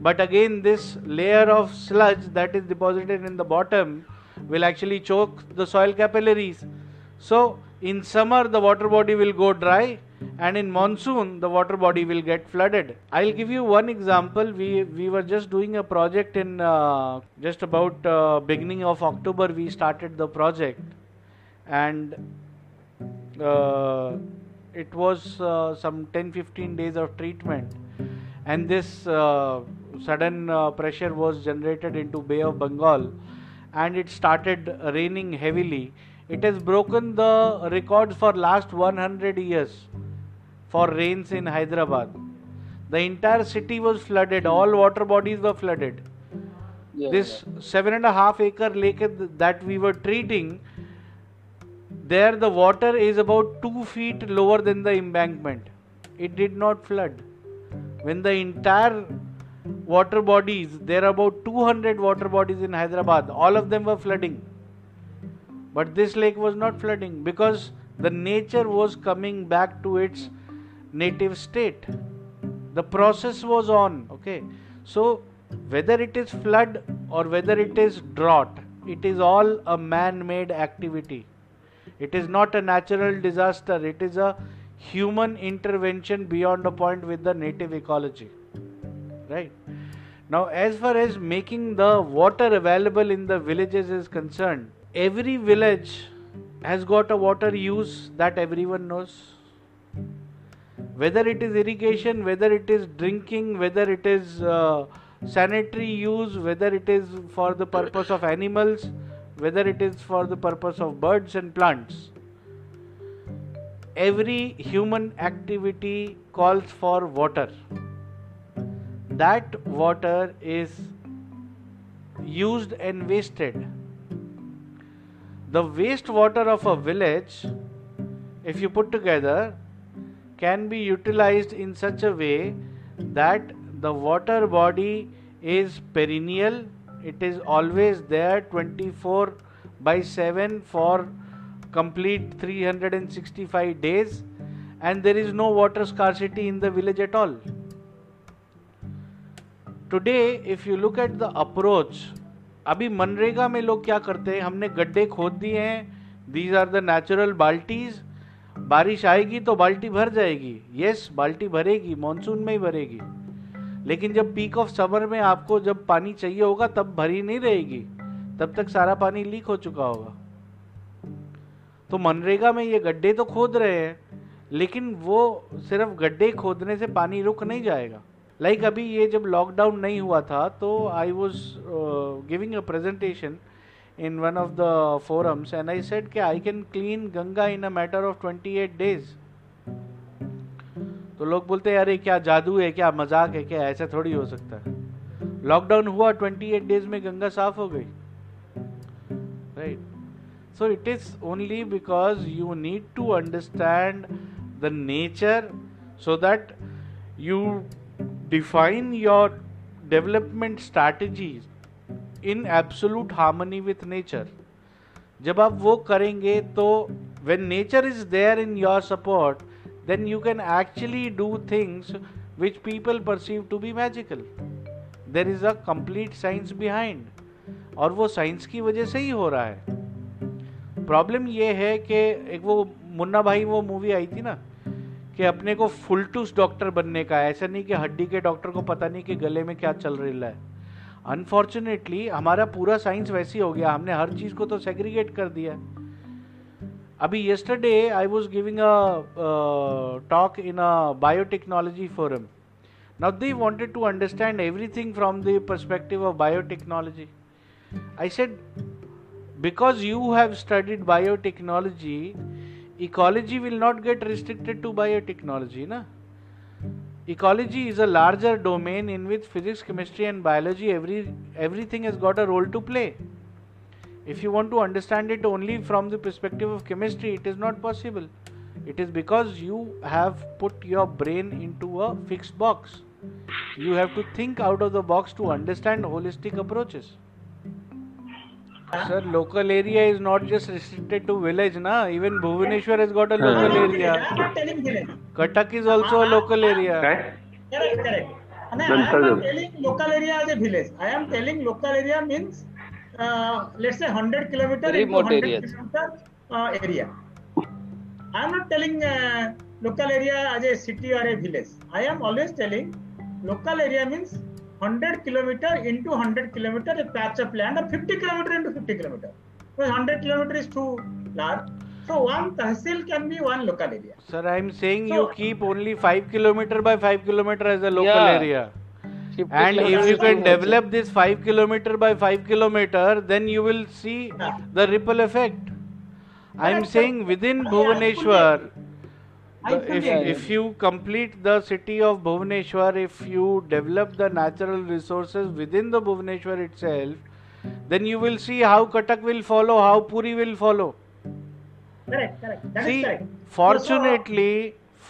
But again, this layer of sludge that is deposited in the bottom will actually choke the soil capillaries. So in summer, the water body will go dry, and in monsoon, the water body will get flooded. I'll give you one example. We we were just doing a project in uh, just about uh, beginning of October. We started the project, and uh, it was uh, some ten to fifteen days of treatment. And this uh, sudden uh, pressure was generated into Bay of Bengal, and it started raining heavily. It has broken the records for last one hundred years for rains in Hyderabad. The entire city was flooded. All water bodies were flooded. Yeah, this yeah. seven and a half acre lake that we were treating, there the water is about two feet lower than the embankment. It did not flood. When the entire water bodies, there are about two hundred water bodies in Hyderabad, all of them were flooding. But this lake was not flooding because the nature was coming back to its native state. The process was on. Okay. So whether it is flood or whether it is drought, it is all a man-made activity. It is not a natural disaster. It is a human intervention beyond a point with the native ecology. Right. Now, as far as making the water available in the villages is concerned, every village has got a water use that everyone knows. Whether it is irrigation, whether it is drinking, whether it is uh, sanitary use, whether it is for the purpose of animals, whether it is for the purpose of birds and plants. Every human activity calls for water. That water is used and wasted. The wastewater of a village, if you put together, can be utilized in such a way that the water body is perennial. It is always there twenty-four by seven for complete three hundred sixty-five days, and there is no water scarcity in the village at all. Today, if you look at the approach, अभी मनरेगा में लोग क्या करते हैं, हमने गड्ढे खोद दिए हैं, these are the natural baltis, बारिश आएगी तो बाल्टी भर जाएगी. यस, बाल्टी भरेगी, मानसून में ही भरेगी, लेकिन जब पीक ऑफ समर में आपको जब पानी चाहिए होगा तब भरी नहीं रहेगी, तब तक सारा पानी लीक हो चुका होगा। तो मनरेगा में ये गड्ढे तो खोद रहे हैं, लेकिन वो सिर्फ गड्ढे खोदने से पानी रुक नहीं जाएगा। लाइक like अभी ये जब लॉकडाउन नहीं हुआ था तो I was giving a presentation in one of the forums and I said कि I can clean Ganga in a matter of twenty eight days. तो लोग बोलते हैं यार ये क्या जादू है, क्या मजाक है, क्या ऐसा थोड़ी हो सकता है। लॉकडाउन हुआ, ट्वेंटी एट डेज में गंगा साफ हो गई, right. So it is only because you need to understand the nature so that you define your development strategies in absolute harmony with nature. जब आप वो करेंगे तो when nature is there in your support, then you can actually do things which people perceive to be magical. There is a complete science behind, और वो science की वजह से ही हो रहा है। प्रॉब्लम ये है कि एक वो मुन्ना भाई वो मूवी आई थी ना कि अपने को फुलटूस डॉक्टर बनने का है, ऐसा नहीं कि हड्डी के डॉक्टर को पता नहीं कि गले में क्या चल रहा है। अनफॉर्चुनेटली हमारा पूरा साइंस वैसी हो गया, हमने हर चीज़ को तो सेग्रीगेट कर दिया। अभी yesterday I was giving a talk in a biotechnology forum. Now they wanted to understand everything from the perspective of biotechnology. I said, because you have studied biotechnology, ecology will not get restricted to biotechnology, na? Ecology is a larger domain in which physics, chemistry and biology, every, everything has got a role to play. If you want to understand it only from the perspective of chemistry, it is not possible. It is because you have put your brain into a fixed box. You have to think out of the box to understand holistic approaches. Sir, local area is not just restricted to village, na? Even Bhubaneswar has got a local area. Cuttack is also a local area. Correct, correct. I am telling local area as a village. I am telling local area means, uh, let's say one hundred kilometers remote one hundred kilometer, uh, area. I am not telling uh, local area as a city or a village. I am always telling local area means one hundred kilometer into one hundred kilometer, a patch of land, or fifty kilometer into fifty kilometer. So one hundred kilometer is too large. So one tahsil can be one local area. Sir, I am saying so, you keep only five kilometer by five kilometer as a local yeah. area. And if you can develop this five kilometer by five kilometer, then you will see yeah. the ripple effect. I am saying within Bhubaneswar, If, if you complete the city of Bhubaneswar, if you develop the natural resources within the Bhubaneswar itself, then you will see how Cuttack will follow, how Puri will follow. Correct, correct. That see, is correct. Fortunately,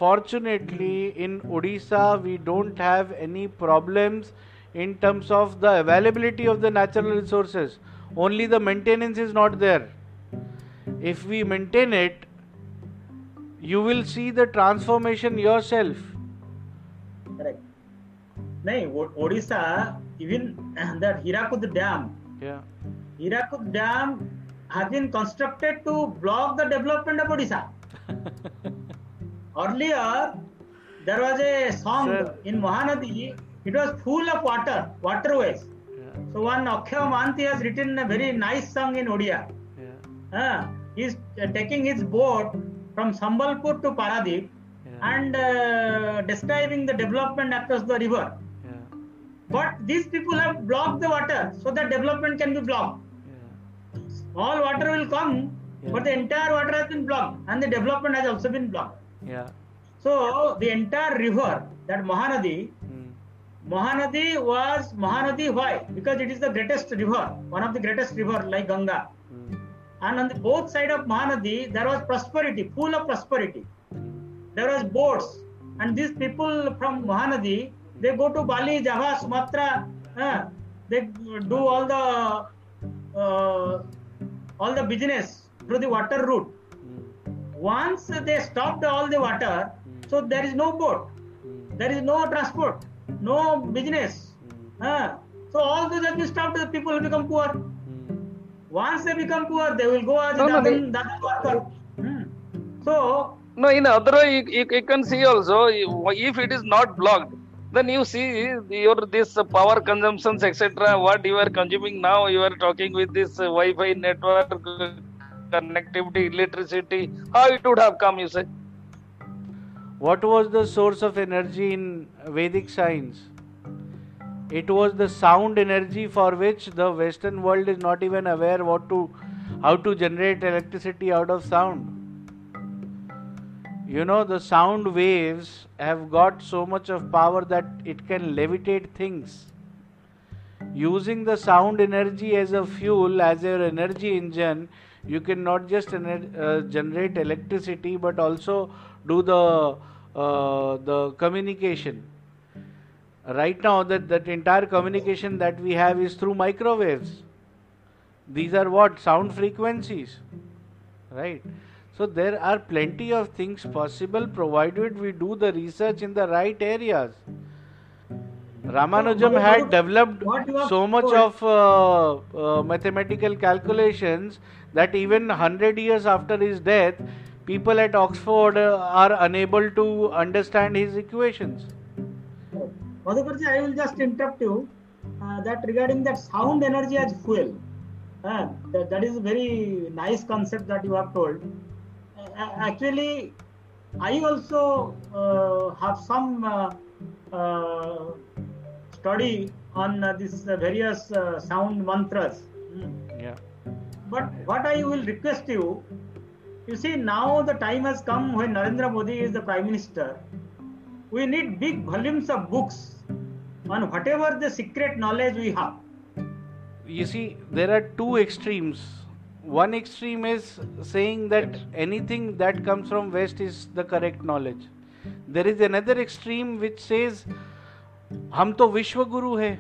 fortunately, in Odisha, we don't have any problems in terms of the availability of the natural resources. Only the maintenance is not there. If we maintain it, you will see the transformation yourself. Correct. Nahi, Odisha, even that Hirakud Dam. Yeah. Hirakud Dam has been constructed to block the development of Odisha. Earlier, there was a song Sir. in Mahanadi. It was full of water, waterways. Yeah. So one Akhya Manti has written a very nice song in Odia. Yeah. Uh, he is uh, taking his boat from Sambalpur to Paradip yeah. and uh, describing the development across the river. Yeah. But these people have blocked the water so that development can be blocked. Yeah. All water will come, yeah. but the entire water has been blocked and the development has also been blocked. Yeah. So the entire river, that Mahanadi, mm. Mahanadi was Mahanadi why? Because it is the greatest river, one of the greatest river like Ganga. Mm. And on the both sides of Mahanadi, there was prosperity, full of prosperity. There was boats. And these people from Mahanadi, they go to Bali, Java, Sumatra. Uh, they do all the uh, all the business through the water route. Once they stopped all the water, so there is no boat. There is no transport, no business. Uh, so all those have been stopped, the people have become poor. Once they become poor, they will go as no, no, Dadan, Dadan worker. Hmm. So, no, in other way, you, you, you can see also, if it is not blocked, Then you see your this power consumptions, et cetera. What you are consuming now, you are talking with this Wi-Fi network, connectivity, electricity. How it would have come, you say? What was the source of energy in Vedic science? It was the sound energy, for which the Western world is not even aware what to, how to generate electricity out of sound. You know, the sound waves have got so much of power that it can levitate things. Using the sound energy as a fuel, as your energy engine, you can not just ener- uh, generate electricity but also do the, uh, the communication. Right now, that, that entire communication that we have is through microwaves. These are what? Sound frequencies. Right? So there are plenty of things possible, provided we do the research in the right areas. Ramanujam had developed so much of uh, uh, mathematical calculations that even one hundred years after his death, people at Oxford uh, are unable to understand his equations. Madhukarji, I will just interrupt you uh, that regarding that sound energy as fuel. Uh, that, that is a very nice concept that you have told. Actually, I also uh, have some uh, uh, study on uh, these uh, various uh, sound mantras. Mm. Yeah. But what I will request you, you see, now the time has come when Narendra Modi is the Prime Minister. We need big volumes of books on whatever the secret knowledge we have. You see, there are two extremes. One extreme is saying that anything that comes from West is the correct knowledge. There is another extreme which says, हम तो विश्व गुरु है,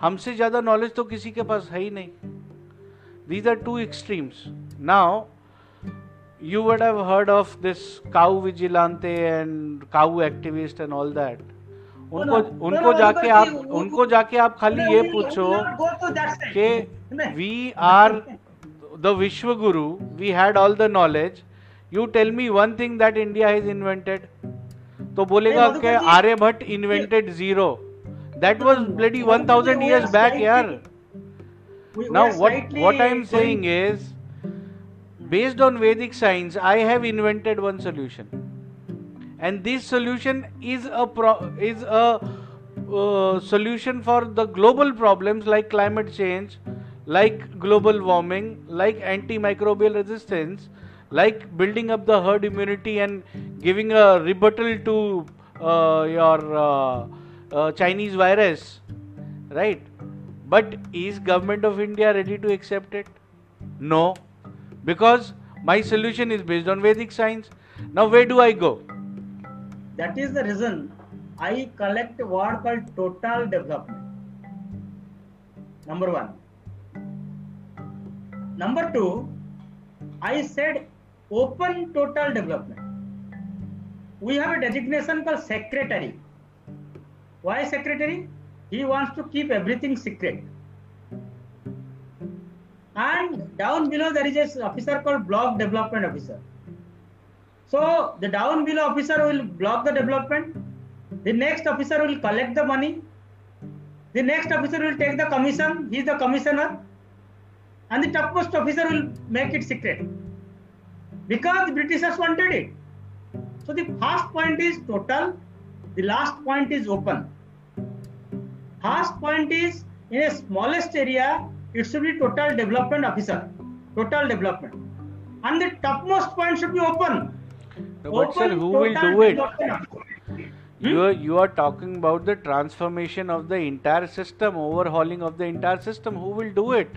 हमसे ज़्यादा knowledge तो किसी के पास है ही नहीं. These are two extremes. Now, you would have heard of this cow vigilante and cow activist and all that. उनको उनको जाके आप उनको जाके आप खाली ये पूछो कि we are the Vishwa Guru, we had all the knowledge. You tell me one thing that India has invented. तो बोलेगा कि Aryabhatta invented zero. That was bloody one thousand years back, yaar. Now what what I'm saying is, based on Vedic science, I have invented one solution, and this solution is a pro- is a uh, solution for the global problems like climate change, like global warming, like antimicrobial resistance, like building up the herd immunity and giving a rebuttal to uh, your uh, uh, Chinese virus, right? But is government of India ready to accept it? No, because my solution is based on Vedic science. Now where do I go? That is the reason I collect what called total development. Number one. Number two, I said open total development. We have a designation called secretary. Why secretary? He wants to keep everything secret. And down below there is an officer called block development officer. So the down below officer will block the development. The next officer will collect the money. The next officer will take the commission. He is the commissioner. And the topmost officer will make it secret, because the Britishers wanted it. So the first point is total, the last point is open. First point is, in a smallest area, it should be total development officer, total development. And the topmost point should be open. But open, sir, who will do it? You are, you are talking about the transformation of the entire system, overhauling of the entire system. Who will do it?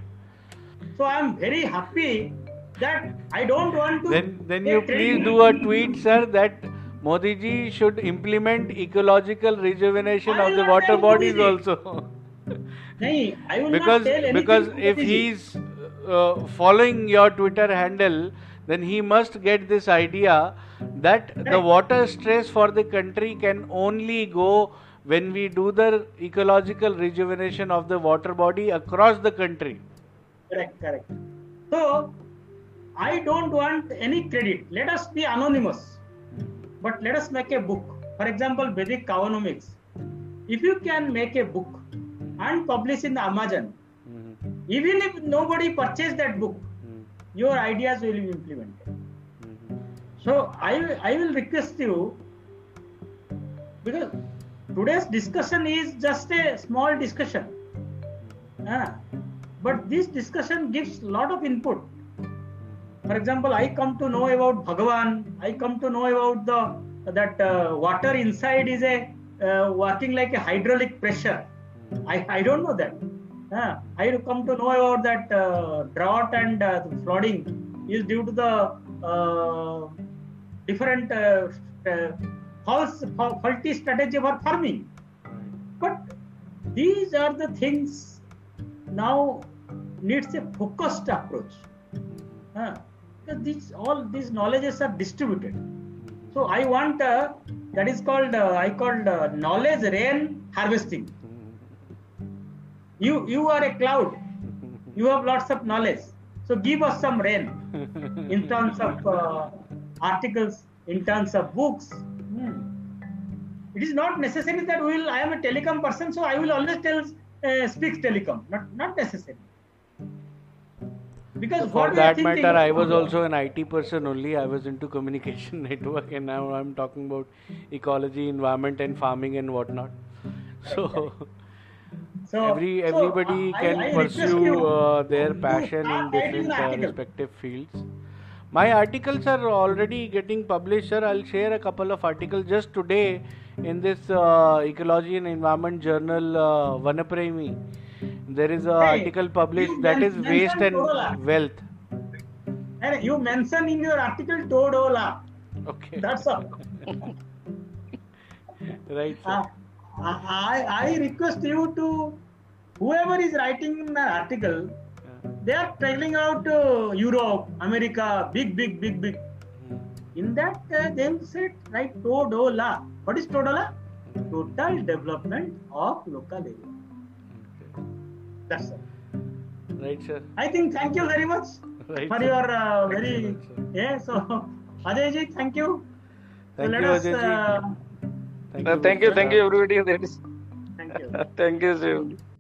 So I am very happy that I don't want to... Then, then you please do a tweet, sir, that Modi ji should implement ecological rejuvenation of the water bodies also. Nahin, I will because, not tell because if he is uh, following your Twitter handle, then he must get this idea that right. The water stress for the country can only go when we do the ecological rejuvenation of the water body across the country. Correct, correct. So, I don't want any credit. Let us be anonymous. But let us make a book. For example, Vedic Economics. If you can make a book and publish in Amazon, mm-hmm. even if nobody purchased that book, mm-hmm. your ideas will be implemented. Mm-hmm. So I, I will request you, because today's discussion is just a small discussion, uh, but this discussion gives lot of input. For example, I come to know about Bhagavan, I come to know about the that uh, water inside is a uh, working like a hydraulic pressure. I, I don't know that. Uh, I come to know about that uh, drought and uh, flooding is due to the uh, different uh, uh, false, faulty strategy for farming. But these are the things now needs a focused approach. Uh, because these, all these knowledges are distributed. So I want, uh, that is called, uh, I called uh, knowledge rain harvesting. You, you are a cloud, you have lots of knowledge. So give us some rain in terms of uh, articles, in terms of books. Hmm. It is not necessary that we will, I am a telecom person, so I will always tell, uh, speak telecom. Not, not necessary. Because so for that I matter, I was also an I T person only. I was into communication network, and now I'm talking about ecology, environment, and farming and whatnot. So, so every everybody so can I, I pursue uh, their passion in different uh, respective fields. My articles are already getting published, sir. I'll share a couple of articles just today in this uh, Ecology and Environment Journal, uh, Vanapremi. There is an hey, article published that men- is waste and TODOLA. Wealth. And you mention in your article TODOLA. Okay. That's all. Right. Uh, I, I request you to, whoever is writing an article, yeah. they are traveling out to Europe, America, big, big, big, big. Hmm. In that, uh, they said, write TODOLA. What is TODOLA? Total Development of Local Area. That's it. Right, sir. I think thank you very much right, for sir. Your uh, very you much, yeah. So Ajay ji, thank you. Thank so let you, us, Ajay ji. Uh, thank, no, you, thank you, thank you, everybody. Thank you. Thank you, sir.